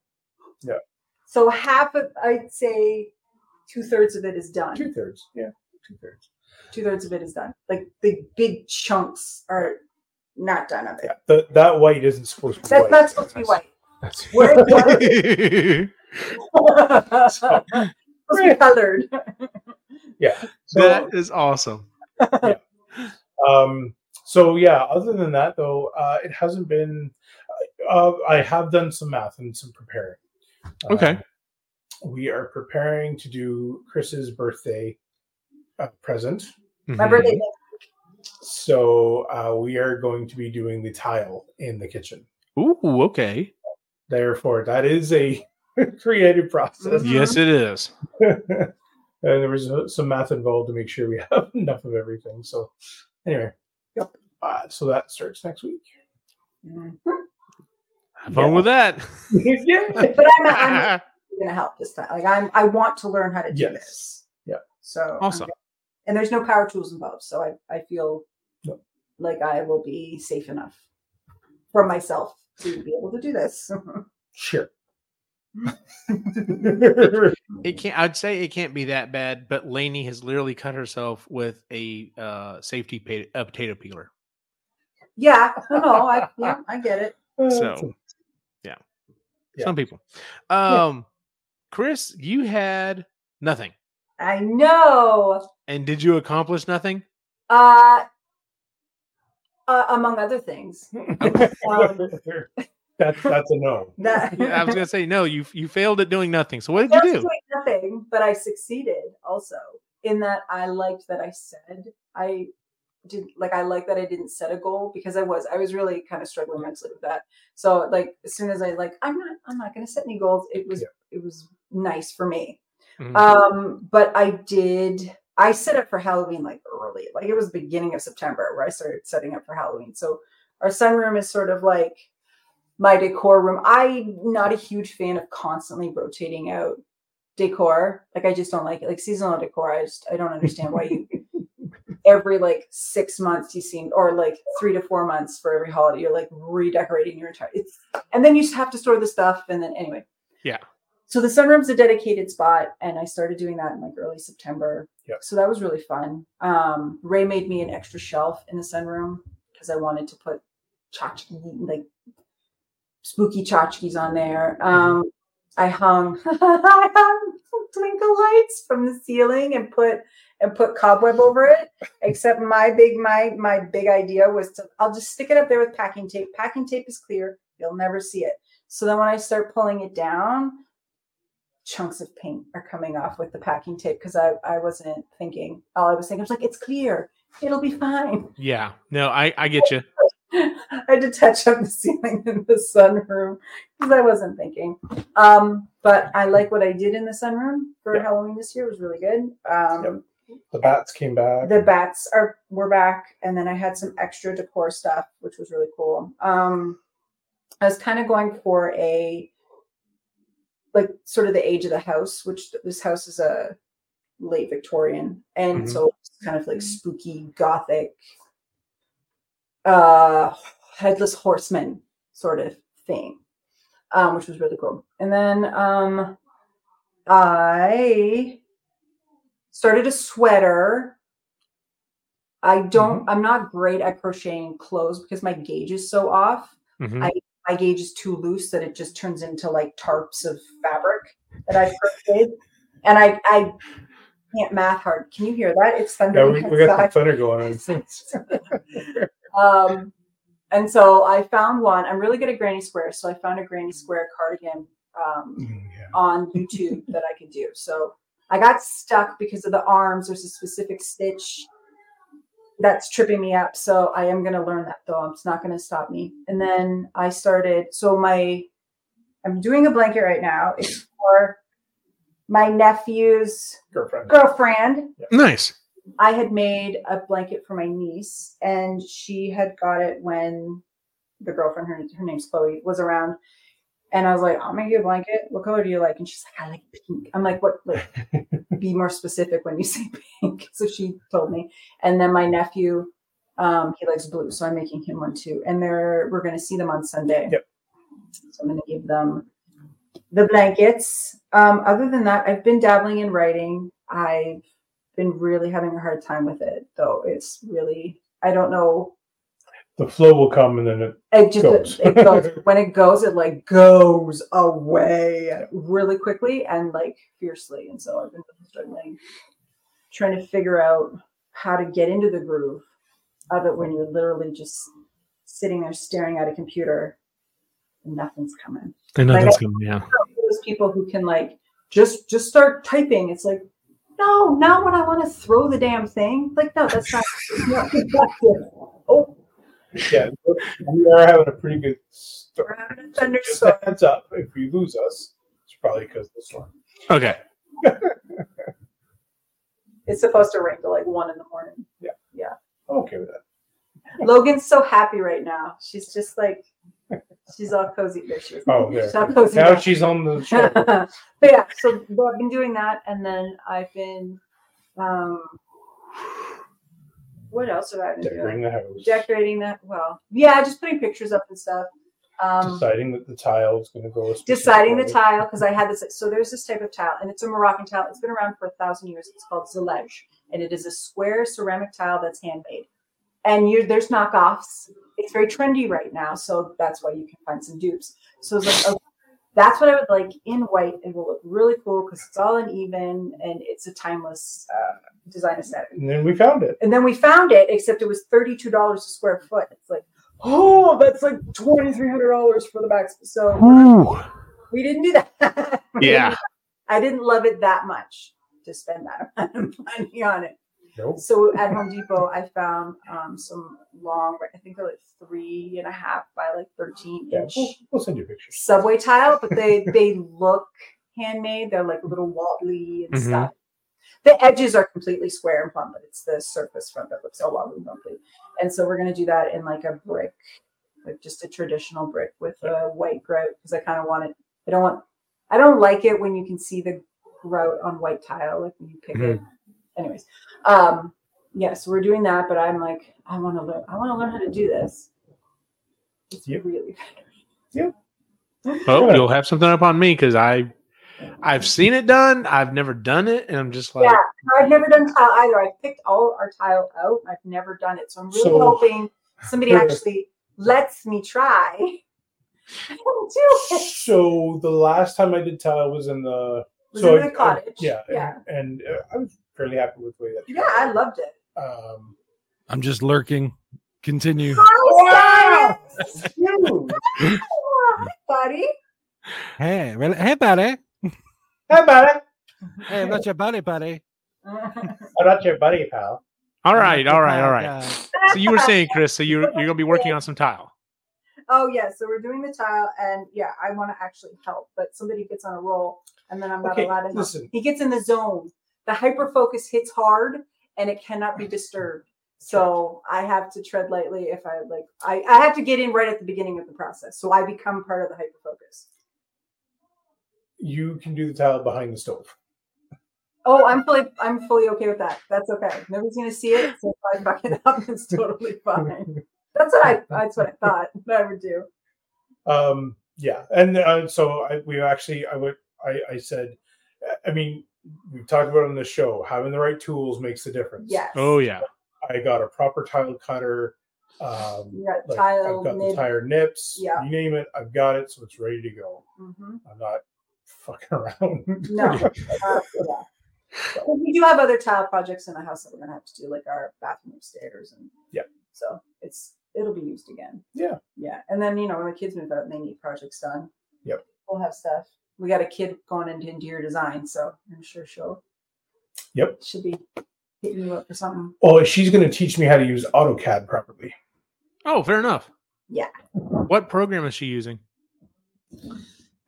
Yeah. So half of, I'd say two thirds of it is done. Two thirds. Yeah. Two thirds. Two thirds of it is done. Like the big chunks are not done of it. Yeah. The, that white isn't supposed to be That's white. That's not supposed to be white. That's We're colored. So, supposed to be colored. Yeah. So, that is awesome. Yeah. Um, so yeah, other than that though, uh, it hasn't been, uh, I have done some math and some preparing. Okay. Uh, we are preparing to do Chris's birthday uh, present. Mm-hmm. My birthday. So uh, we are going to be doing the tile in the kitchen. Ooh, okay. Therefore, that is a creative process. Yes, it is. And there was some math involved to make sure we have enough of everything. So anyway, yep. Uh, so that starts next week. Mm-hmm. Have fun yeah. with that. Yeah. But I'm, I'm going to help this time. Like I'm, I want to learn how to do yes. this. Yeah. So awesome. Gonna, and there's no power tools involved, so I, I feel no. like I will be safe enough for myself to be able to do this. Sure. It can't. I'd say it can't be that bad. But Lainey has literally cut herself with a uh, safety pay, a potato peeler. Yeah. No. I yeah. I get it. So. Yeah. Some people. Um, yeah. Kris, you had nothing. I know. And did you accomplish nothing? Uh, uh among other things. um, that's that's a no. That, I was gonna say no. You you failed at doing nothing. So what did you do? Doing nothing, but I succeeded also in that I liked that I said I did like I like that I didn't set a goal because I was I was really kind of struggling mentally with that. So like as soon as I like I'm not I'm not going to set any goals. It was yeah. it was nice for me. Mm-hmm. Um, but I did, I set up for Halloween like early, like it was the beginning of September where I started setting up for Halloween. So our sunroom is sort of like my decor room. I'm not a huge fan of constantly rotating out decor. Like I just don't like it. Like seasonal decor, I just, I don't understand why you, every like six months you seem, or like three to four months for every holiday, you're like redecorating your entire, it's, and then you just have to store the stuff. And then anyway. Yeah. So the sunroom's a dedicated spot, and I started doing that in like early September. Yep. So that was really fun. Um, Ray made me an extra shelf in the sunroom because I wanted to put tchotchke, like spooky tchotchkes on there. Um, I hung, I hung twinkle lights from the ceiling and put and put cobweb over it. Except my big my my big idea was to I'll just stick it up there with packing tape. Packing tape is clear; you'll never see it. So then when I start pulling it down, chunks of paint are coming off with the packing tape because I, I wasn't thinking. All I was thinking was like, it's clear. It'll be fine. Yeah. No, I, I get you. I had to touch up the ceiling in the sunroom because I wasn't thinking. Um, but I like what I did in the sunroom for yeah. Halloween this year. It was really good. Um, yep. The bats came back. The bats are were back. And then I had some extra decor stuff, which was really cool. Um, I was kind of going for a like sort of the age of the house, which this house is a late Victorian. And mm-hmm. so it's kind of like spooky, gothic, uh, headless horseman sort of thing, um, which was really cool. And then um, I started a sweater. I don't, mm-hmm. I'm not great at crocheting clothes because my gauge is so off. Mm-hmm. I My gauge is too loose that it just turns into like tarps of fabric that I've crocheted. And I, I can't math hard. Can you hear that? It's thunder. Yeah, we, we got the thunder going on. um, and so I found one. I'm really good at granny squares. So I found a granny square cardigan um, yeah. on YouTube that I could do. So I got stuck because of the arms. There's a specific stitch that's tripping me up. So I am going to learn that though. It's not going to stop me. And then I started, so my, I'm doing a blanket right now. It's for my nephew's girlfriend. girlfriend. Yeah. Nice. I had made a blanket for my niece, and she had got it when the girlfriend, her, her name's Chloe, was around. And I was like, I'll make you a blanket. What color do you like? And she's like, I like pink. I'm like, what? Like, be more specific when you say pink. So she told me. And then my nephew, um, he likes blue. So I'm making him one too. And they're, we're going to see them on Sunday. Yep. So I'm going to give them the blankets. Um, other than that, I've been dabbling in writing. I've been really having a hard time with it, though. It's really, I don't know. The flow will come, and then it, it just goes. It, it goes. When it goes, it like goes away really quickly and like fiercely. And so I've been struggling, trying to figure out how to get into the groove of it when you're literally just sitting there staring at a computer and nothing's coming. And nothing's like, coming. Yeah. Those people who can like just just start typing. It's like, no, not when I want to throw the damn thing. Like, no, that's not. No, that's oh. Yeah, we are having a pretty good storm. So just a heads up, if you lose us, it's probably because of the storm. Okay. It's supposed to rain till like one in the morning. Yeah. Yeah. I'm okay with that. Logan's so happy right now. She's just like, she's all cozy. There she is. Oh, yeah. She's all cozy now, now she's on the show. But yeah, so I've been doing that, and then I've been... um What else have I been Decorating doing? The house. Decorating that. Well, yeah, just putting pictures up and stuff. Um, deciding that the tile is going to go. Deciding the tile, because I had this. So there's this type of tile, and it's a Moroccan tile. It's been around for a thousand years. It's called Zelej, and it is a square ceramic tile that's handmade. And you there's knockoffs. It's very trendy right now, so that's why you can find some dupes. So it's like, oh, that's what I would like in white. It will look really cool because it's all uneven, and it's a timeless uh, design aesthetic. And then we found it. And then we found it, except it was thirty-two dollars a square foot. It's like, oh, that's like twenty-three hundred dollars for the back. So Ooh. we didn't do that. Yeah. I didn't love it that much to spend that amount of money on it. Nope. So at Home Depot, I found um, some long, I think they're like three and a half by like thirteen inch. Yeah, we'll, we'll send you a picture. Subway tile, but they they look handmade. They're like little wobbly and mm-hmm. stuff. The edges are completely square and plumb, but it's the surface front that looks all wobbly and bumpy. And so we're going to do that in like a brick, like just a traditional brick with a white grout, because I kind of want it. I don't want, I don't like it when you can see the grout on white tile, like when you pick mm-hmm. it. Anyways, um, yes, yeah, so we're doing that, but I'm like, I want to learn, I want to learn how to do this. It's yep. really good. Yep. Oh, you'll have something up on me because I, I've seen it done. I've never done it, and I'm just like, yeah, I've never done tile either. I picked all our tile out. I've never done it, so I'm really so, hoping somebody actually lets me try. I don't do it. So the last time I did tile was in the was so in I, the cottage. I, yeah, yeah, and, and uh, I was fairly happy with the way that. Yeah, I loved it. Um, I'm just lurking. Continue. Hi, wow. Hi, buddy. Hey, well, hey, buddy. Hey, buddy. Hey, I'm not your buddy, buddy. I'm not your buddy, pal. All right, all right, all right. So you were saying, Kris, so you're, you're going to be working on some tile. Oh, yeah. So we're doing the tile, and, yeah, I want to actually help, but somebody gets on a roll, and then I'm not okay, allowed to help. Listen. He gets in the zone. The hyper-focus hits hard, and it cannot be disturbed. So I have to tread lightly if I, like, I, I have to get in right at the beginning of the process. So I become part of the hyper-focus. You can do the tile behind the stove. Oh, I'm fully, I'm fully okay with that. That's okay. Nobody's gonna see it, so if I fuck it up, it's totally fine. That's what I, that's what I thought that I would do. Um, yeah, and uh, so I, we actually, I would, I, I said, I mean, we talked about it on the show. Having the right tools makes the difference. Yes. Oh yeah. I got a proper tile cutter. Um, yeah, like tile I've got nib. the tire nips. Yeah. You name it, I've got it, so it's ready to go. Mm-hmm. I'm not. Fucking around. No. Uh, yeah. So. We do have other tile projects in the house that we're gonna have to do, like our bathroom upstairs, and yeah. So it's it'll be used again. Yeah. Yeah. And then, you know, when the kids move out and they need projects done. Yep. We'll have stuff. We got a kid going into interior design, so I'm sure she'll Yep. should be hitting you up for something. Oh, she's gonna teach me how to use AutoCAD properly. Oh, fair enough. Yeah. What program is she using?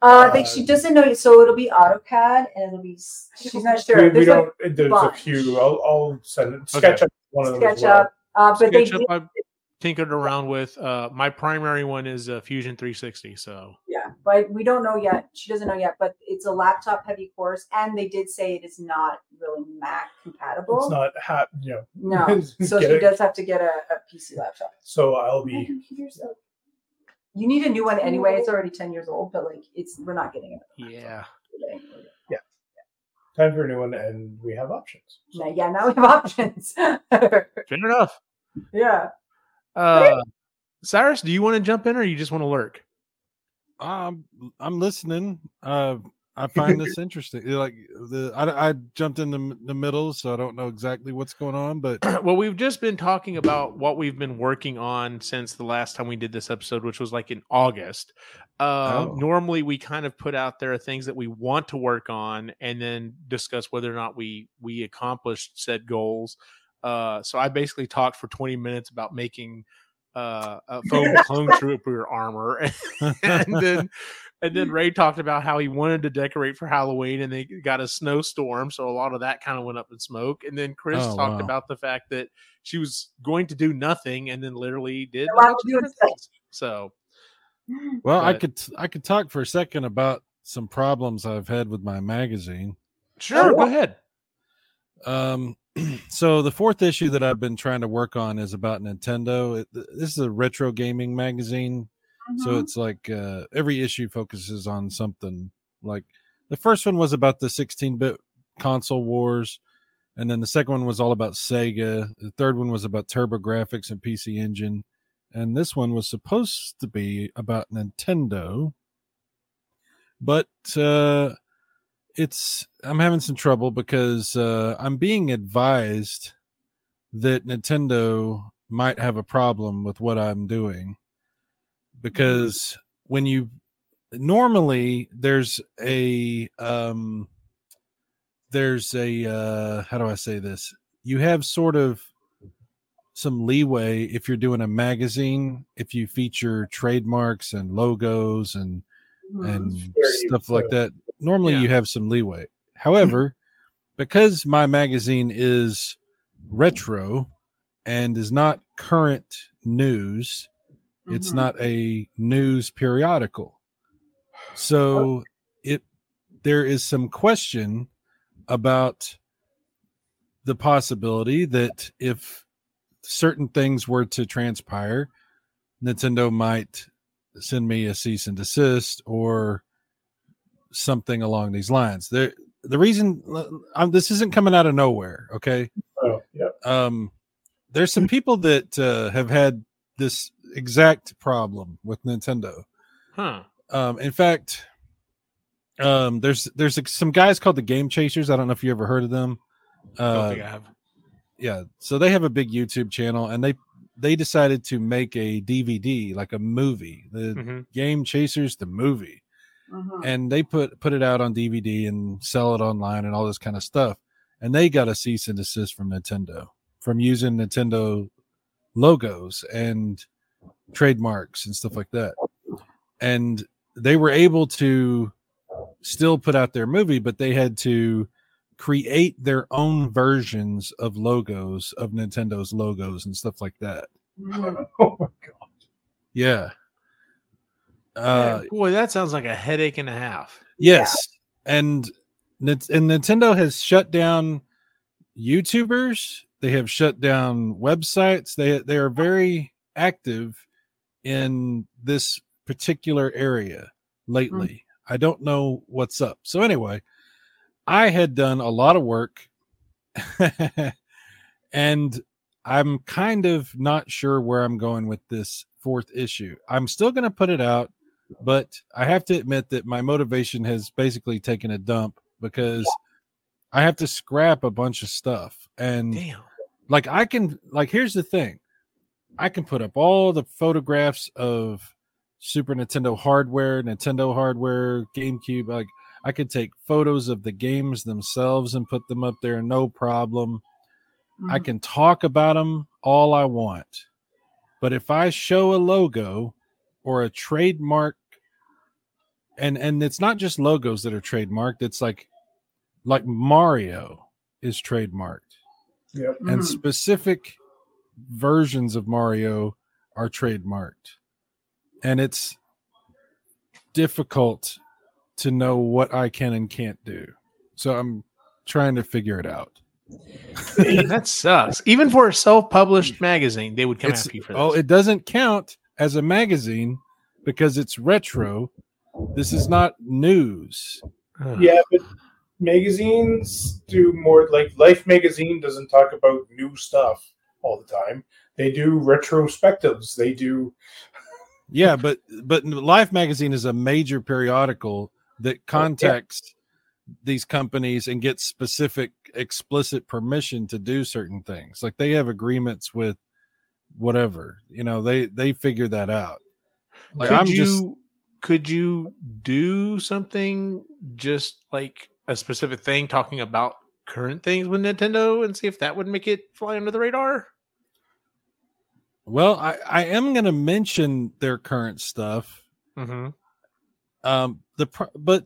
Uh, I think she doesn't know. So it'll be AutoCAD, and it'll be. She's not sure. We, we there's don't. A there's bunch. a few. I'll, I'll send it. SketchUp. Okay. One of SketchUp. Well. Uh, but SketchUp. They, I've tinkered around with. Uh, my primary one is uh, Fusion three sixty. So. Yeah, but we don't know yet. She doesn't know yet. But it's a laptop-heavy course, and they did say it is not really Mac compatible. It's not. Ha- yeah. No. So she it. does have to get a, a P C laptop. So I'll be. You need a new one anyway. It's already ten years old, but like it's we're not getting it. Yeah. Getting, getting yeah. yeah. Time for a new one, and we have options. So. Yeah, now we have options. Fair enough. Yeah. Uh, Cyrus, do you want to jump in, or you just want to lurk? Um, I'm listening. Uh, I find this interesting. Like the I, I jumped in the, the middle, so I don't know exactly what's going on. But well, we've just been talking about what we've been working on since the last time we did this episode, which was like in August. Uh, oh. Normally, we kind of put out there things that we want to work on, and then discuss whether or not we we accomplished said goals. Uh, so I basically talked for twenty minutes about making uh, a foam clone trooper armor, and then. And then Ray talked about how he wanted to decorate for Halloween, and they got a snowstorm, so a lot of that kind of went up in smoke. And then Kris oh, talked wow. about the fact that she was going to do nothing, and then literally did. So, well, but. I could I could talk for a second about some problems I've had with my magazine. Sure, oh, go ahead. Um, so the fourth issue that I've been trying to work on is about Nintendo. It, this is a retro gaming magazine. So it's like uh, every issue focuses on something. Like the first one was about the sixteen-bit console wars, and then the second one was all about Sega. The third one was about TurboGrafx and P C Engine, and this one was supposed to be about Nintendo. But uh, it's I'm having some trouble because uh, I'm being advised that Nintendo might have a problem with what I'm doing. Because when you normally there's a um, there's a uh, how do I say this? You have sort of some leeway if you're doing a magazine, if you feature trademarks and logos and mm-hmm. and stuff like that. normally yeah. you have some leeway. However, because my magazine is retro and is not current news, mm-hmm. it's not a news periodical. So it there is some question about the possibility that if certain things were to transpire, Nintendo might send me a cease and desist or something along these lines. There, the reason I'm, this isn't coming out of nowhere, okay? Oh, yeah. Um, there's some people that uh, have had this exact problem with Nintendo. Huh. Um, in fact, um, there's there's some guys called the Game Chasers. I don't know if you ever heard of them. Uh, I don't think I have. Yeah, so they have a big YouTube channel, and they they decided to make a D V D, like a movie, the mm-hmm. Game Chasers, the movie. Uh-huh. And they put, put it out on D V D and sell it online and all this kind of stuff. And they got a cease and desist from Nintendo from using Nintendo logos and trademarks and stuff like that. And they were able to still put out their movie, but they had to create their own versions of logos, of Nintendo's logos and stuff like that. Oh my God. Yeah. Uh, yeah, boy, that sounds like a headache and a half. Yes, yeah. and and Nintendo has shut down YouTubers. They have shut down websites. They they are very active in this particular area lately. Mm-hmm. I don't know what's up. So anyway, I had done a lot of work, and I'm kind of not sure where I'm going with this fourth issue. I'm still going to put it out. But I have to admit that my motivation has basically taken a dump because I have to scrap a bunch of stuff. And Damn. like I can, like, here's the thing. I can put up all the photographs of Super Nintendo hardware, Nintendo hardware, GameCube. Like I could take photos of the games themselves and put them up there. No problem. Mm-hmm. I can talk about them all I want. But if I show a logo, or a trademark, and and it's not just logos that are trademarked. It's like, like Mario is trademarked, yep. and mm-hmm. specific versions of Mario are trademarked, and it's difficult to know what I can and can't do. So I'm trying to figure it out. That sucks. Even for a self-published magazine, they would come it's, after you for this. Oh, it doesn't count as a magazine because it's retro. This is not news. Yeah, but magazines do more, like Life magazine doesn't talk about new stuff all the time. They do retrospectives. They do Yeah, but but Life magazine is a major periodical that contacts yeah. these companies and gets specific explicit permission to do certain things. Like they have agreements with whatever, you know, they they figure that out. Like could I'm you, just could you do something just like a specific thing talking about current things with Nintendo and see if that would make it fly under the radar? Well, I, I am going to mention their current stuff. Mm-hmm. Um, the pro- but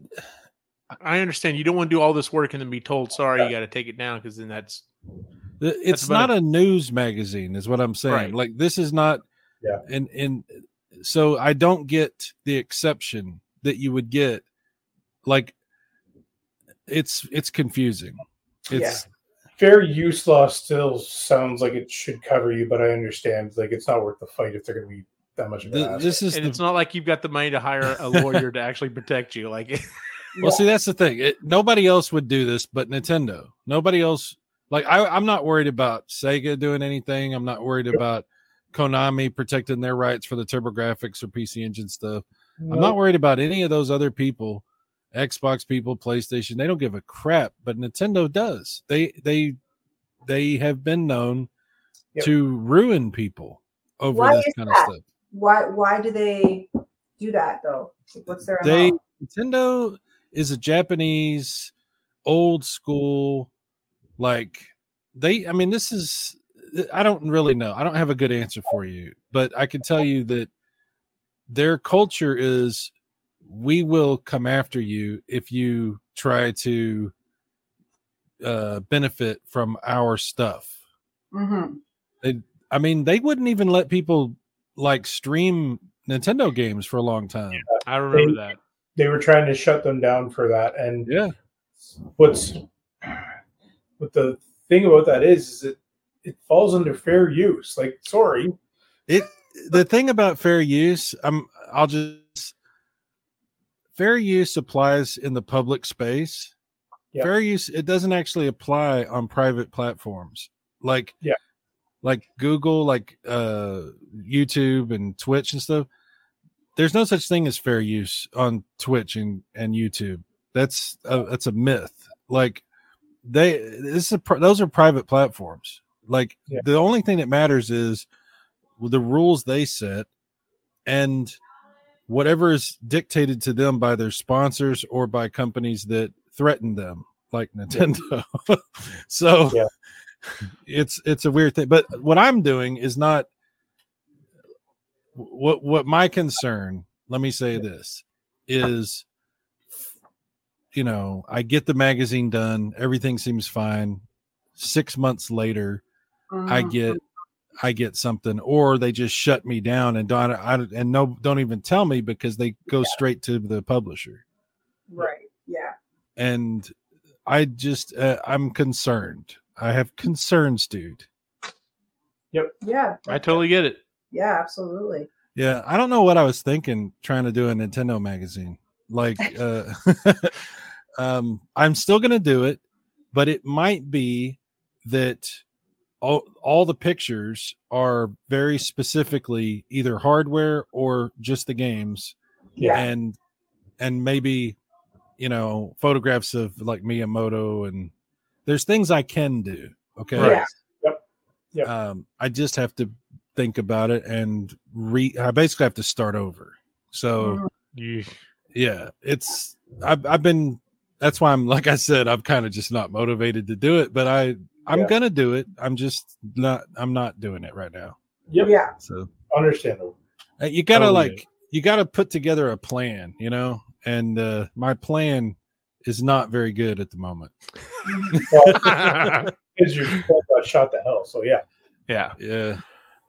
I understand you don't want to do all this work and then be told, sorry, you got to take it down because then that's. It's not a, a news magazine is what I'm saying. Right. Like this is not, yeah. and, and so I don't get the exception that you would get. Like it's, it's confusing. It's yeah. fair use law still sounds like it should cover you, but I understand like it's not worth the fight if they're going to be that much. Of the, this is, and the, it's not like you've got the money to hire a lawyer to actually protect you. Like, well, yeah. see, that's the thing. It, nobody else would do this, but Nintendo, nobody else. Like, I, I'm not worried about Sega doing anything. I'm not worried about Konami protecting their rights for the TurboGrafx or P C Engine stuff. No. I'm not worried about any of those other people, Xbox people, PlayStation. They don't give a crap, but Nintendo does. They they they have been known yep. to ruin people over why this kind that? of stuff. Why why do they do that, though? What's their they, Nintendo is a Japanese, old school... Like they, I mean, this is, I don't really know. I don't have a good answer for you, but I can tell you that their culture is we will come after you if you try to uh, benefit from our stuff. Mm-hmm. They, I mean, they wouldn't even let people like stream Nintendo games for a long time. Yeah, I remember they, that. They were trying to shut them down for that. And yeah, what's what the thing about that is, is it, it falls under fair use. Like, sorry. It the thing about fair use, I'm I'll just fair use applies in the public space. Yeah. Fair use, it doesn't actually apply on private platforms. Like yeah. like Google, like uh, YouTube and Twitch and stuff. There's no such thing as fair use on Twitch and, and YouTube. That's a, that's a myth. Like they, this is a, those are private platforms. Like yeah. the only thing that matters is the rules they set and whatever is dictated to them by their sponsors or by companies that threaten them, like Nintendo. Yeah. so. Yeah. It's it's a weird thing, but what I'm doing is not what what my concern. Let me say this is, you know, I get the magazine done, everything seems fine. Six months later, mm-hmm. I get I get something, or they just shut me down and don't I, and no don't even tell me because they go yeah. straight to the publisher. Right. Yeah. And I just uh, I'm concerned. I have concerns, dude. Yep. Yeah. I totally get it. Yeah, absolutely. Yeah. I don't know what I was thinking trying to do a Nintendo magazine. Like, uh, um, I'm still going to do it, but it might be that all, all the pictures are very specifically either hardware or just the games. Yeah. And, and maybe, you know, photographs of like Miyamoto and, there's things I can do. Okay. Yeah. Yep. Yep. Um, I just have to think about it and re I basically have to start over. So yeah, yeah it's, I've, I've been, that's why I'm, like I said, I'm kind of just not motivated to do it, but I, I'm yeah. going to do it. I'm just not, I'm not doing it right now. Yep. Yeah. So understandable. You gotta totally. like, you gotta put together a plan, you know, and, uh, my plan is not very good at the moment. Well, because you shot the hell, so yeah, yeah, yeah.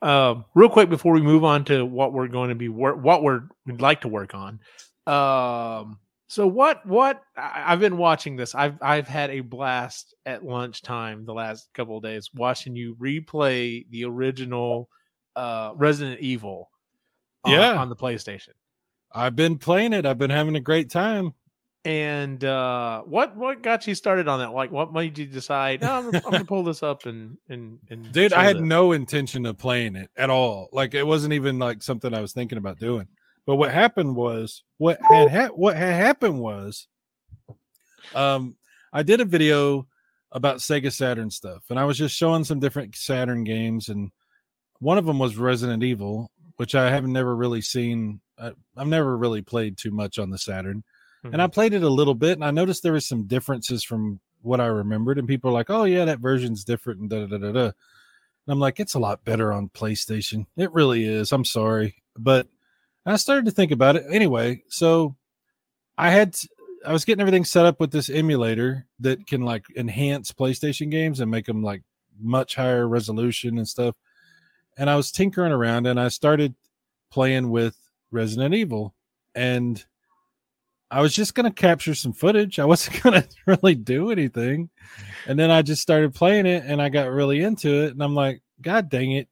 Um, real quick before we move on to what we're going to be wor- what we're, we'd like to work on. Um, so what what I, I've been watching this. I've I've had a blast at lunchtime the last couple of days watching you replay the original uh, Resident Evil. On, yeah, on the PlayStation. I've been playing it. I've been having a great time. And uh, what what got you started on that? Like, what made you decide? No, I'm, I'm gonna pull this up and and and. Dude, I had this. no intention of playing it at all. Like, it wasn't even like something I was thinking about doing. But what happened was, what had ha- what had happened was, um, I did a video about Sega Saturn stuff, and I was just showing some different Saturn games, and one of them was Resident Evil, which I haven't never really seen. I, I've never really played too much on the Saturn. And mm-hmm. I played it a little bit, and I noticed there was some differences from what I remembered. And people are like, "Oh yeah, that version's different." And da da da da. And I'm like, "It's a lot better on PlayStation. It really is." I'm sorry, but I started to think about it anyway. So I had to, I was getting everything set up with this emulator that can like enhance PlayStation games and make them like much higher resolution and stuff. And I was tinkering around, and I started playing with Resident Evil, and I was just going to capture some footage. I wasn't going to really do anything. And then I just started playing it, and I got really into it. And I'm like, God dang it.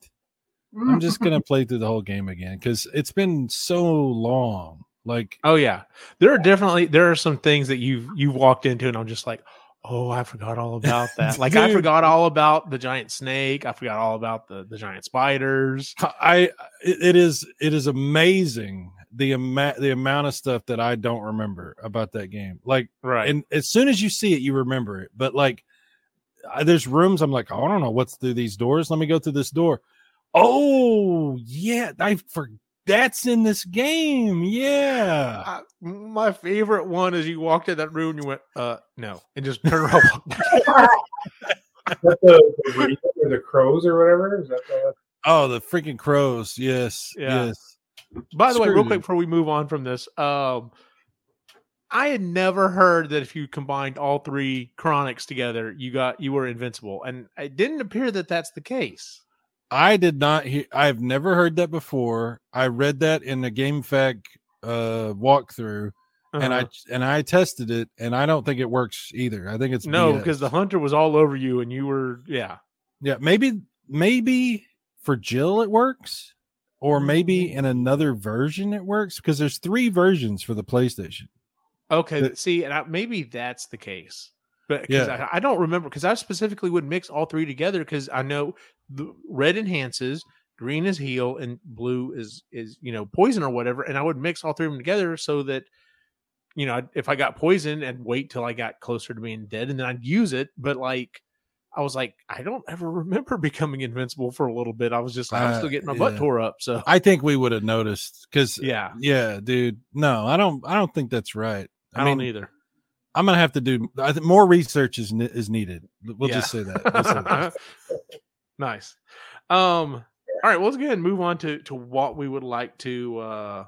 I'm just going to play through the whole game again. Cause it's been so long. Like, oh yeah, there are definitely, there are some things that you've, you've walked into and I'm just like, oh, I forgot all about that. Like I forgot all about the giant snake. I forgot all about the, the giant spiders. I, it is, it is amazing. The amount, the amount of stuff that I don't remember about that game, like right, and as soon as you see it, you remember it. But like, I, there's rooms I'm like, oh, I don't know what's through these doors. Let me go through this door. Oh yeah, I for that's in this game. Yeah, I, my favorite one is you walked in that room, and you went, uh, no, and just turned around. the, the, the crows or whatever. Is that the... Oh, the freaking crows! Yes, yeah. yes. By the Screw way, real quick before we move on from this, um, I had never heard that if you combined all three chronics together, you got you were invincible, and it didn't appear that that's the case. I did not. He- I've never heard that before. I read that in the GameFAQ uh, walkthrough, uh-huh. and I and I tested it, and I don't think it works either. I think it's no B S. Because the hunter was all over you, and you were yeah, yeah. Maybe maybe for Jill it works, or maybe in another version it works because there's three versions for the PlayStation. Okay, the, see, and I, maybe that's the case, but because yeah. I, I don't remember because I specifically would mix all three together because I know the red enhances, green is heal, and blue is is you know poison or whatever, and I would mix all three of them together so that you know if I got poison and wait till I got closer to being dead, and then I'd use it. But like I was like, I don't ever remember becoming invincible for a little bit. I was just like, I'm still getting my uh, yeah. butt tore up. So I think we would have noticed because yeah, yeah, dude, no, I don't, I don't think that's right. I, I mean, don't either. I'm going to have to do I think more research is is needed. We'll yeah. just say that. We'll say that. Nice. Um, all right. Well, let's go ahead and move on to, to what we would like to, uh,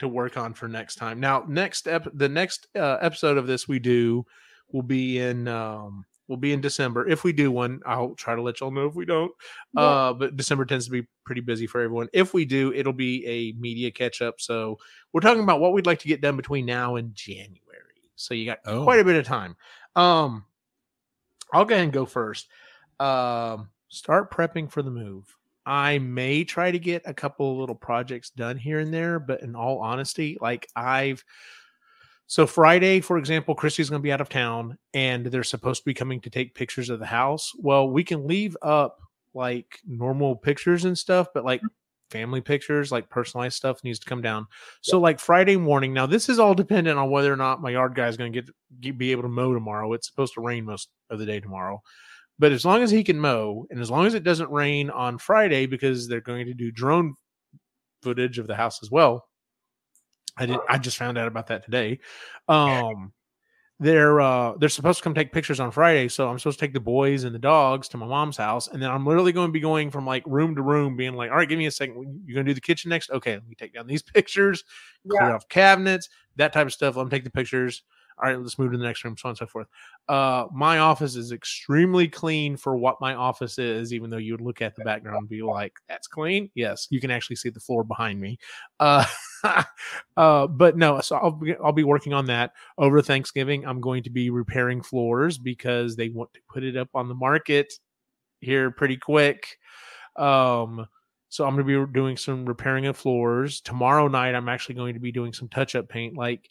to work on for next time. Now, next ep- the next uh, episode of this we do will be in, um, will be in December. If we do one, I'll try to let y'all know if we don't. Yeah. Uh, but December tends to be pretty busy for everyone. If we do, it'll be a media catch up. So we're talking about what we'd like to get done between now and January. So you got oh. quite a bit of time. Um, I'll go ahead and go first. Um, start prepping for the move. I may try to get a couple of little projects done here and there, but in all honesty, like I've, So Friday, for example, Christy's going to be out of town and they're supposed to be coming to take pictures of the house. Well, we can leave up like normal pictures and stuff, but like family pictures, like personalized stuff needs to come down. So like Friday morning. Now this is all dependent on whether or not my yard guy is going to get, get be able to mow tomorrow. It's supposed to rain most of the day tomorrow, but as long as he can mow and as long as it doesn't rain on Friday, because they're going to do drone footage of the house as well. I did, I just found out about that today. Um, they're uh, they're supposed to come take pictures on Friday, so I'm supposed to take the boys and the dogs to my mom's house, and then I'm literally going to be going from like room to room, being like, "All right, give me a second. You're going to do the kitchen next? Okay, let me take down these pictures, yeah. clear off cabinets, that type of stuff. Let me take the pictures. All right, let's move to the next room, so on and so forth." Uh, my office is extremely clean for what my office is, even though you would look at the background and be like, that's clean. Yes, you can actually see the floor behind me. Uh, uh, but no, so I'll be, I'll be working on that. Over Thanksgiving, I'm going to be repairing floors because they want to put it up on the market here pretty quick. Um So I'm going to be doing some repairing of floors. Tomorrow night, I'm actually going to be doing some touch-up paint, like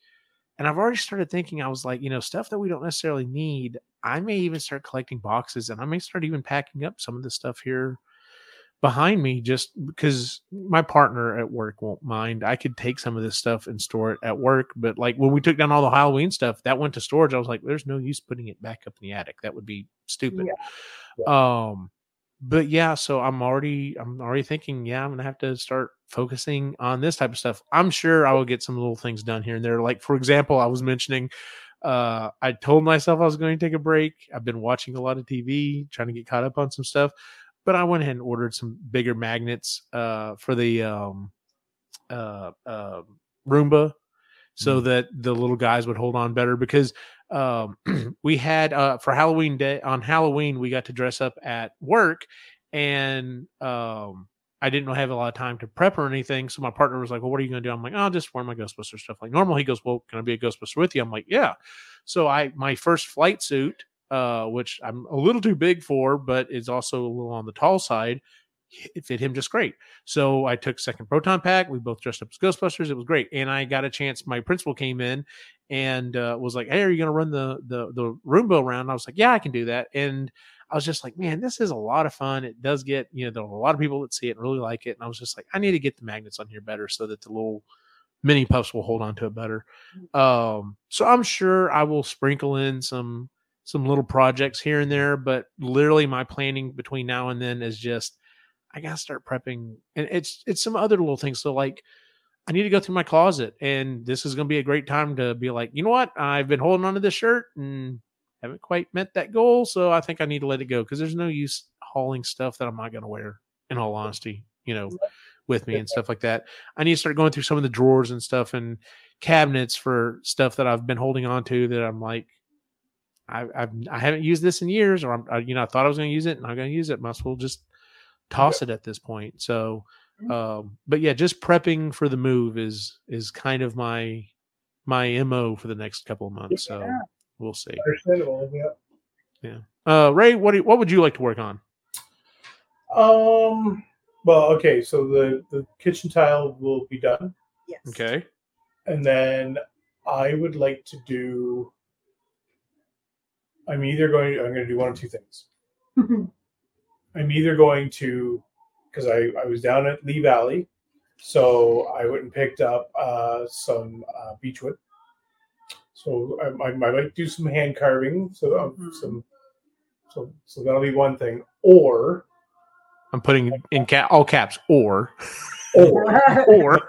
And I've already started thinking, I was like, you know, stuff that we don't necessarily need, I may even start collecting boxes and I may start even packing up some of the stuff here behind me just because my partner at work won't mind. I could take some of this stuff and store it at work. But like when we took down all the Halloween stuff that went to storage, I was like, there's no use putting it back up in the attic. That would be stupid. Yeah. Yeah. Um, but yeah, so I'm already, I'm already thinking, yeah, I'm going to have to start focusing on this type of stuff. I'm sure I will get some little things done here and there. Like, for example, I was mentioning, uh, I told myself I was going to take a break. I've been watching a lot of T V, trying to get caught up on some stuff, but I went ahead and ordered some bigger magnets, uh, for the, um, uh, uh, Roomba so mm-hmm. that the little guys would hold on better because, um, we had, uh, for Halloween day on Halloween, we got to dress up at work and, um, I didn't have a lot of time to prep or anything. So my partner was like, well, what are you going to do? I'm like, oh, I'll just wear my Ghostbuster stuff. Like normal. He goes, well, can I be a Ghostbuster with you? I'm like, yeah. So I, my first flight suit, uh, which I'm a little too big for, but it's also a little on the tall side. It fit him just great. So I took second proton pack. We both dressed up as Ghostbusters. It was great. And I got a chance. My principal came in and uh, was like, hey, are you going to run the, the, the Roomba around? I was like, yeah, I can do that. And I was just like, man, this is a lot of fun. It does get, you know, there are a lot of people that see it and really like it. And I was just like, I need to get the magnets on here better so that the little mini puffs will hold on to it better. Um, so I'm sure I will sprinkle in some, some little projects here and there, but literally my planning between now and then is just, I got to start prepping. And it's, it's some other little things. So like, I need to go through my closet and this is going to be a great time to be like, you know what? I've been holding onto this shirt and haven't quite met that goal. So I think I need to let it go because there's no use hauling stuff that I'm not going to wear in all honesty, you know, with me and stuff like that. I need to start going through some of the drawers and stuff. And cabinets for stuff that I've been holding on to that I'm like, I I've, I haven't used this in years, or I'm, I, you know, I thought I was going to use it and I'm going to use it. Might as well just toss yeah. it at this point. So, um, but yeah, just prepping for the move is is kind of my my M O for the next couple of months. Yeah. So we'll see. Understandable, yeah. Yeah. Uh, Ray, what do you, what would you like to work on? Um. Well, okay. So the, the kitchen tile will be done. Yes. Okay. And then I would like to do. I'm either going. I'm going to do one of two things. I'm either going to, because I, I was down at Lee Valley, so I went and picked up uh, some uh, beechwood. So I, I might do some hand carving. So um, mm-hmm. some. So so that'll be one thing. Or. I'm putting in cap, all caps, or, or, or.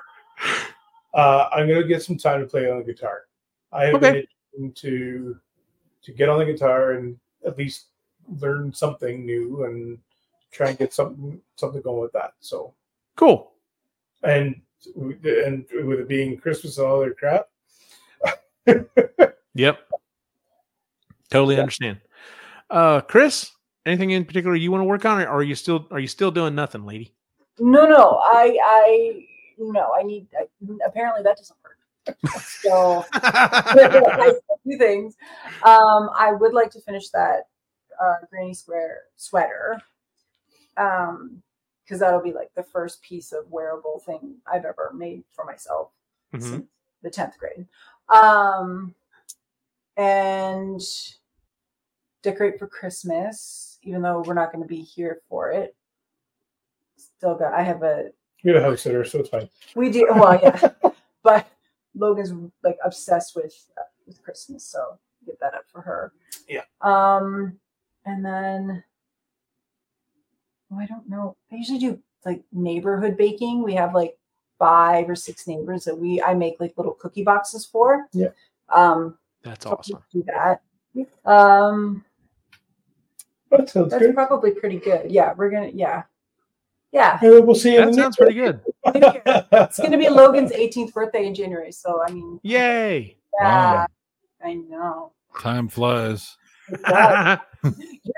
Uh, I'm going to get some time to play on the guitar. I have okay. been to to get on the guitar and at least learn something new and try and get something something going with that. So cool. And and with it being Christmas and all their crap. Yep. Totally yeah. understand. Uh, Kris? Anything in particular you want to work on, or are you still are you still doing nothing, lady? No, no, I, I, no, I need. I, apparently, that doesn't work. So I still do things. Um, I would like to finish that uh, granny square sweater, um, because that'll be like the first piece of wearable thing I've ever made for myself mm-hmm. since the tenth grade, um, and decorate for Christmas. Even though we're not going to be here for it, still got. I have a. You have a house sitter, so it's fine. We do well, yeah. But Logan's like obsessed with uh, with Christmas, so get that up for her. Yeah. Um, and then oh, I don't know. I usually do like neighborhood baking. We have like five or six neighbors that we I make like little cookie boxes for. Yeah. Um. That's awesome. Do that. Um. That sounds That's good. Probably pretty good. Yeah, we're gonna. Yeah, yeah. Hey, we'll see. That sounds pretty good. It's gonna be Logan's eighteenth birthday in January, so I mean, yay! Yeah, wow. I know. Time flies. Your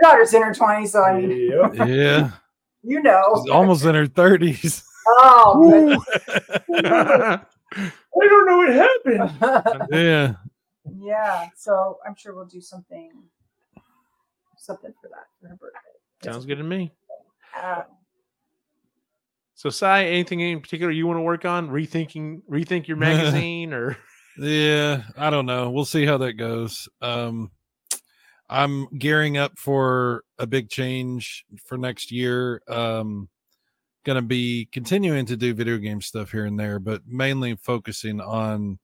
daughter's in her twenties, so I mean, yeah, yeah. You know, she's almost in her thirties. Oh, I don't know what happened. Yeah, yeah. So I'm sure we'll do something. Something for that for her birthday. Sounds good to me. Um, so, Cy, anything in particular you want to work on? Rethinking, rethink your magazine, or yeah, I don't know. We'll see how that goes. Um, I'm gearing up for a big change for next year. Um, gonna be continuing to do video game stuff here and there, but mainly focusing on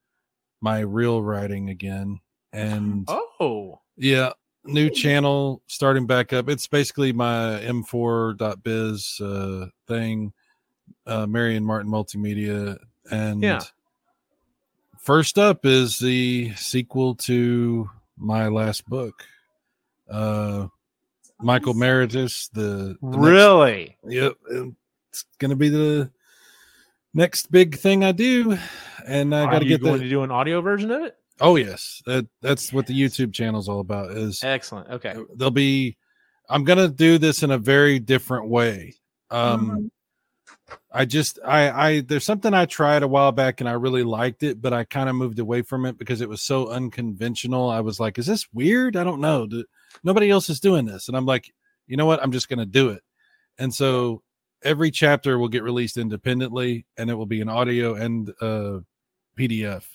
my reel writing again. And oh, yeah. New channel starting back up. It's basically my M four dot biz uh, thing, uh, Marion Martin Multimedia. And yeah. First up is the sequel to my last book, uh, Michael Meritus. The, the Really? Next, yep. It's going to be the next big thing I do. And I got to get going the, to do an audio version of it. Oh yes, that that's what the YouTube channel is all about. Is excellent. Okay, they'll be. I'm gonna do this in a very different way. Um, mm-hmm. I just I I there's something I tried a while back and I really liked it, but I kind of moved away from it because it was so unconventional. I was like, is this weird? I don't know. Do, nobody else is doing this, and I'm like, you know what? I'm just gonna do it. And so every chapter will get released independently, and it will be an audio and uh, P D F.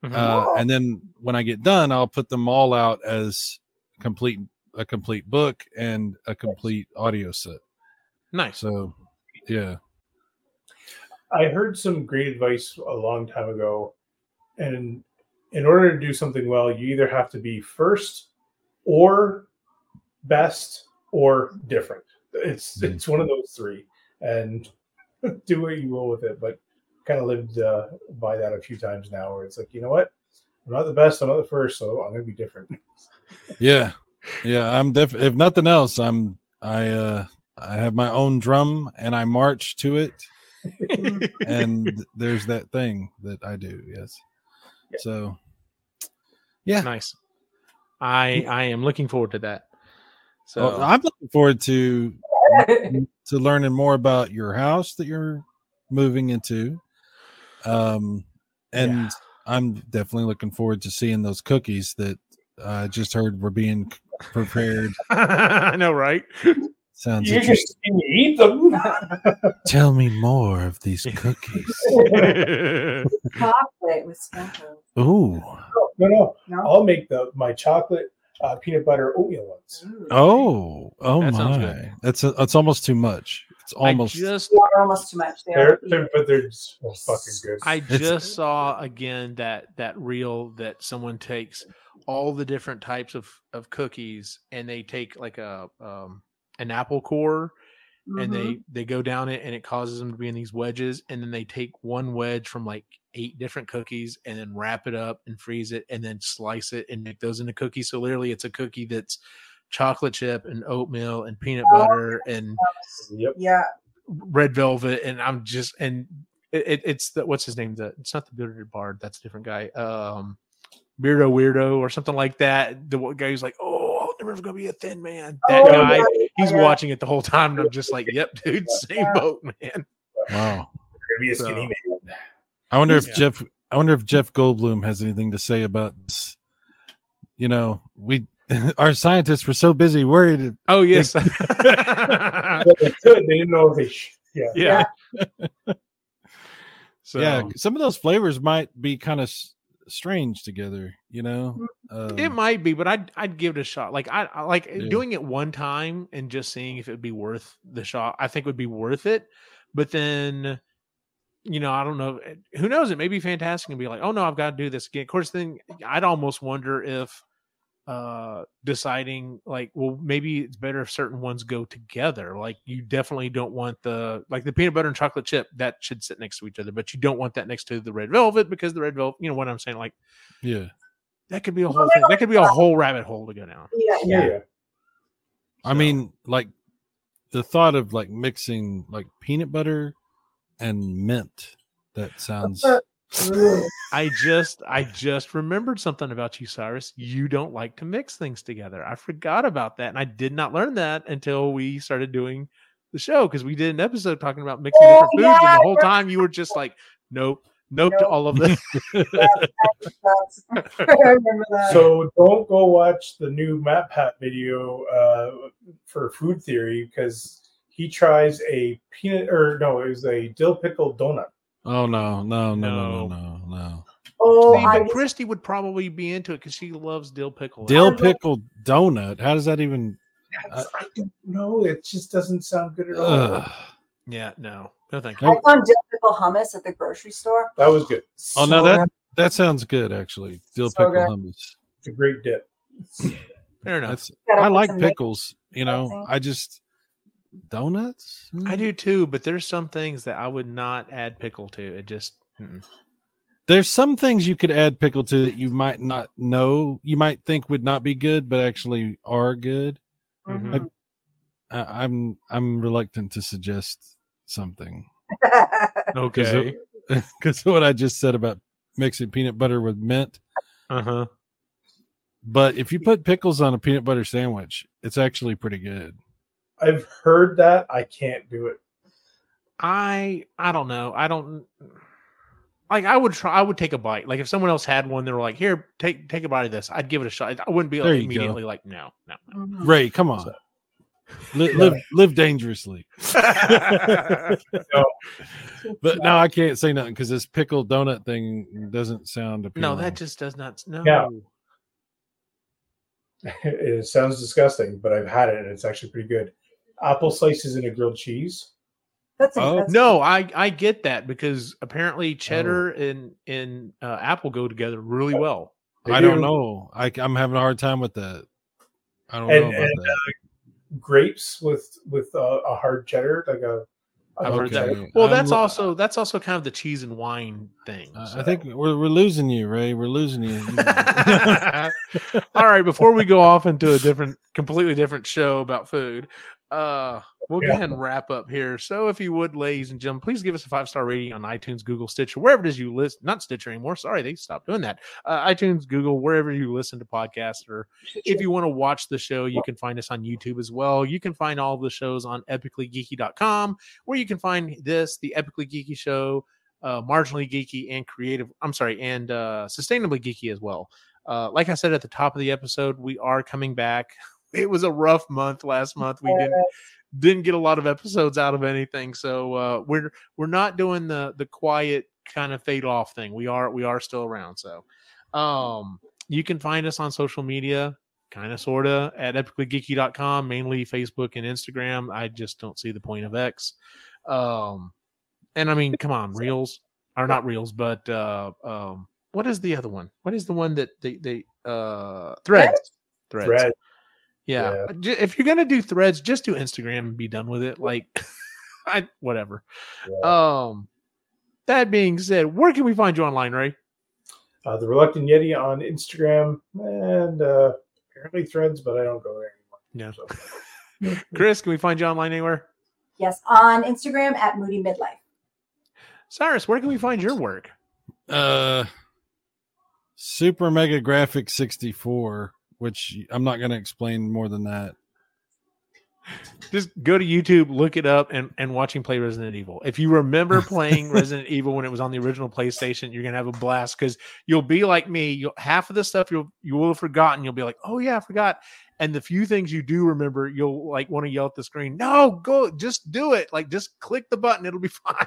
Uh, and then when I get done, I'll put them all out as complete a complete book and a complete audio set. Nice. So, yeah. I heard some great advice a long time ago, and in order to do something well, you either have to be first, or best, or different. It's mm. it's one of those three, and do what you will with it, but. Kind of lived uh, by that a few times now, where it's like, you know what, I'm not the best, I'm not the first, so I'm gonna be different. Yeah, yeah, I'm different. If nothing else, I'm I uh, I have my own drum and I march to it, and there's that thing that I do. Yes, Yeah. So, yeah, nice. I I am looking forward to that. So well, I'm looking forward to to learning more about your house that you're moving into. Um, and yeah. I'm definitely looking forward to seeing those cookies that I uh, just heard were being prepared. I know, right? Sounds You're just going to eat them. Tell me more of these cookies. Chocolate with sprinkles. Ooh. No, no, no. no. I'll make the my chocolate uh, peanut butter oatmeal ones. Ooh. Oh, oh that my! That's a, that's almost too much. It's almost just, almost too much. They they're, they're, but they're just, oh, fucking good. I just it's, saw again that that reel that someone takes all the different types of, of cookies and they take like a um. an apple core, mm-hmm. and they, they go down it and it causes them to be in these wedges. And then they take one wedge from like eight different cookies and then wrap it up and freeze it and then slice it and make those into cookies. So literally it's a cookie that's chocolate chip and oatmeal and peanut oh, butter and yep. yeah, red velvet. And I'm just, and it, it's the, what's his name? The, it's not the bearded bard. That's a different guy. Um, Beardo Weirdo or something like that. The guy who's like, oh, never gonna be a thin man. That oh, guy, right. he's yeah. watching it the whole time, and I'm just like, "Yep, dude, same yeah. boat, man." Wow. Be a so, skinny man. I wonder if yeah. Jeff. I wonder if Jeff Goldblum has anything to say about this. You know, we our scientists were so busy worried. Oh yes, they, they didn't know they. Yeah, yeah. So yeah, some of those flavors might be kind of. strange together, you know. Um, it might be, but I'd I'd give it a shot. Like I, I like yeah. doing it one time and just seeing if it'd be worth the shot. I think would be worth it. But then, you know, I don't know. Who knows? It may be fantastic and be like, oh no, I've got to do this again. Of course, then I'd almost wonder if uh deciding like, well, maybe it's better if certain ones go together. Like you definitely don't want the like the peanut butter and chocolate chip that should sit next to each other, but you don't want that next to the red velvet because the red velvet, you know what I'm saying? Like, yeah, that could be a whole thing. That could be a whole rabbit hole to go down. Yeah, yeah. yeah. I so. mean, like the thought of like mixing like peanut butter and mint. That sounds. I just I just remembered something about you, Cyrus. You don't like to mix things together. I forgot about that, and I did not learn that until we started doing the show because we did an episode talking about mixing oh, different foods, yeah, and the whole time you were just like, nope, nope, nope. to all of this. Yeah, that's, that's, I remember that. So don't go watch the new Matt Pat video uh, for food theory because he tries a peanut or no, it was a dill pickle donut. Oh, no, no, no, no, no, no, no. Oh, I mean, Christy would probably be into it because she loves dill pickle. Dill pickle donut? How does that even... Uh, I don't know. It just doesn't sound good at all. Uh, yeah, no. No, thank you. I found dill pickle hummus at the grocery store. That was good. Oh, so no, that that sounds good, actually. Dill so pickle good. hummus. It's a great dip. Fair enough. I like pickles, you know. I just... Donuts? Mm. I do too, but there's some things that I would not add pickle to. It just mm-mm. There's some things you could add pickle to that you might not know, you might think would not be good, but actually are good. Mm-hmm. Like, I, I'm I'm reluctant to suggest something. Okay, because what I just said about mixing peanut butter with mint. Uh huh. But if you put pickles on a peanut butter sandwich, it's actually pretty good. I've heard that. I can't do it. I I don't know. I don't like. I would try. I would take a bite. Like if someone else had one, they were like, "Here, take take a bite of this." I'd give it a shot. I wouldn't be like immediately go. like, "No, no." no. Ray, come on, so, live, yeah. live live dangerously. No. But no, I can't say nothing because this pickle donut thing doesn't sound appealing. No, that just does not. No. Yeah. It sounds disgusting, but I've had it, and it's actually pretty good. Apple slices in a grilled cheese. That's oh. no, I, I get that because apparently cheddar oh. and and uh, apple go together really well. They I do. don't know. I, I'm having a hard time with that. I don't and, know about and, that. Uh, grapes with with uh, a hard cheddar, like a. I've heard okay. that. Well, that's I'm, also that's also kind of the cheese and wine thing. Uh, so. I think we're we're losing you, Ray. We're losing you. All right, before we go off into a different, completely different show about food, Uh, we'll yeah. go ahead and wrap up here. So if you would, ladies and gentlemen, please give us a five-star rating on iTunes, Google, Stitcher, wherever it is you listen. Not Stitcher anymore. Sorry, they stopped doing that. Uh, iTunes, Google, wherever you listen to podcasts. Or if you want to watch the show, you can find us on YouTube as well. You can find all of the shows on epically geeky dot com, where you can find this, the Epically Geeky Show, uh, Marginally Geeky, and Creative, I'm sorry, and uh, Sustainably Geeky as well. Uh, like I said at the top of the episode, we are coming back. It was a rough month last month. We didn't didn't get a lot of episodes out of anything. So uh, we're we're not doing the the quiet kind of fade off thing. We are we are still around. So um, you can find us on social media, kind of sorta, at epically geeky dot com, mainly Facebook and Instagram. I just don't see the point of X. Um, and I mean, come on, reels are not reels, but uh, um, what is the other one? What is the one that they they uh, threads threads. threads. Yeah. yeah, if you're gonna do threads, just do Instagram and be done with it. Like, I whatever. Yeah. Um, that being said, where can we find you online, Ray? Uh, the Reluctant Yeti on Instagram and uh, apparently Threads, but I don't go there anymore. Yeah. So. Kris, can we find you online anywhere? Yes, on Instagram at Moody Midlife. Cyrus, where can we find your work? Uh, Super Mega Graphic sixty-four. Which I'm not going to explain more than that. Just go to YouTube, look it up, and, and watch him play Resident Evil. If you remember playing Resident Evil when it was on the original PlayStation, you're going to have a blast because you'll be like me. You'll, half of the stuff you'll, you will have forgotten. You'll be like, oh, yeah, I forgot. And the few things you do remember, you'll like want to yell at the screen, no, go, just do it. Like, just click the button. It'll be fine.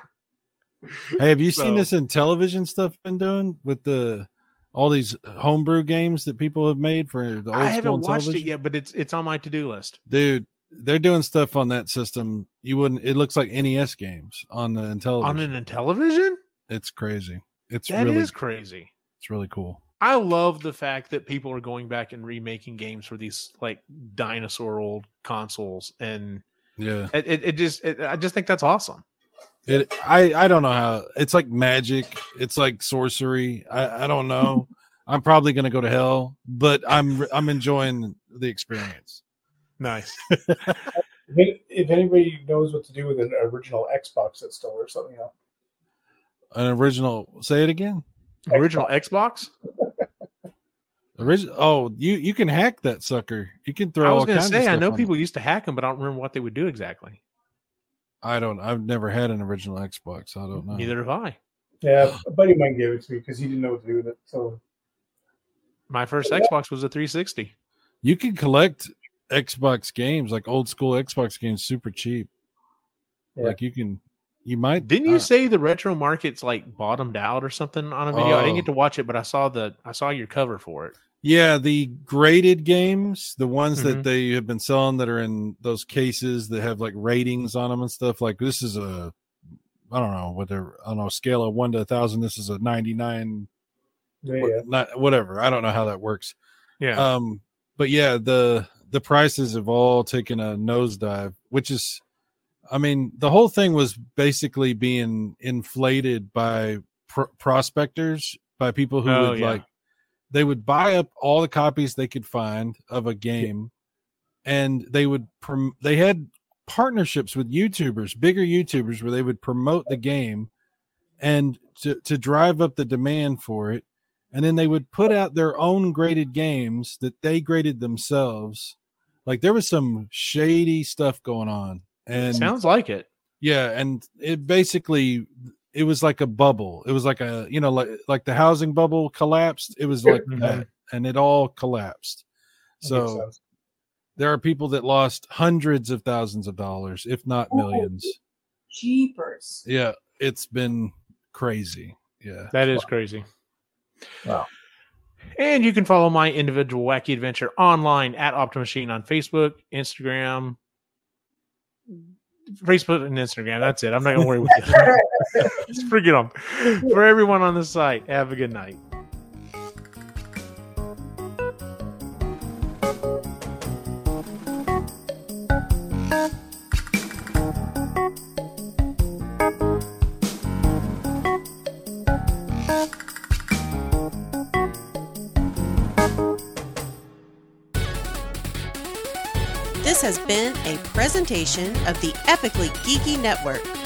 Hey, have you so, seen this in television stuff been doing with the – all these homebrew games that people have made for the old school television? I haven't watched it yet, but it's it's on my to-do list. Dude, they're doing stuff on that system. You wouldn't. It looks like N E S games on the Intellivision. On an Intellivision? It's crazy. It's that really, is crazy. It's really cool. I love the fact that people are going back and remaking games for these like dinosaur old consoles, and yeah, it it, it just it, I just think that's awesome. It I, I don't know how it's like magic, it's like sorcery. I, I don't know. I'm probably gonna go to hell, but I'm I'm enjoying the experience. Nice. If anybody knows what to do with an original Xbox that's still or something else. An original say it again. Xbox. Original Xbox? Original oh, you, you can hack that sucker. You can throw I was all gonna kinds say, of stuff I know people it. Used to hack them, but I don't remember what they would do exactly. I don't. I've never had an original Xbox. I don't know. Neither have I. Yeah, a buddy of mine gave it to me because he didn't know what to do with it. So, my first yeah. Xbox was a three sixty. You can collect Xbox games, like old school Xbox games, super cheap. Yeah. Like you can, you might. Didn't you uh, say the retro market's like bottomed out or something on a video? Oh. I didn't get to watch it, but I saw the I saw your cover for it. Yeah, the graded games, the ones mm-hmm. that they have been selling that are in those cases that have like ratings on them and stuff. Like this is a, I don't know, whatever, I don't know, scale of one to a thousand. This is a ninety-nine, yeah, yeah. Not, whatever. I don't know how that works. Yeah. Um. But yeah, the the prices have all taken a nosedive, which is, I mean, the whole thing was basically being inflated by pr- prospectors, by people who oh, would yeah. like. They would buy up all the copies they could find of a game, and they would prom- they had partnerships with YouTubers, bigger YouTubers, where they would promote the game and to, to drive up the demand for it. And then they would put out their own graded games that they graded themselves. Like there was some shady stuff going on. And sounds like it. Yeah, and it basically it was like a bubble. It was like a, you know, like, like the housing bubble collapsed. It was like mm-hmm. that, and it all collapsed. So there are people that lost hundreds of thousands of dollars, if not millions. Oh, jeepers. Yeah. It's been crazy. Yeah. That is wow. crazy. Wow. And you can follow my individual wacky adventure online at Optimachine on Facebook, Instagram, Facebook and Instagram. That's it. I'm not gonna worry with you. Just forget them. For everyone on the site, have a good night. has been a presentation of the Epically Geeky Network.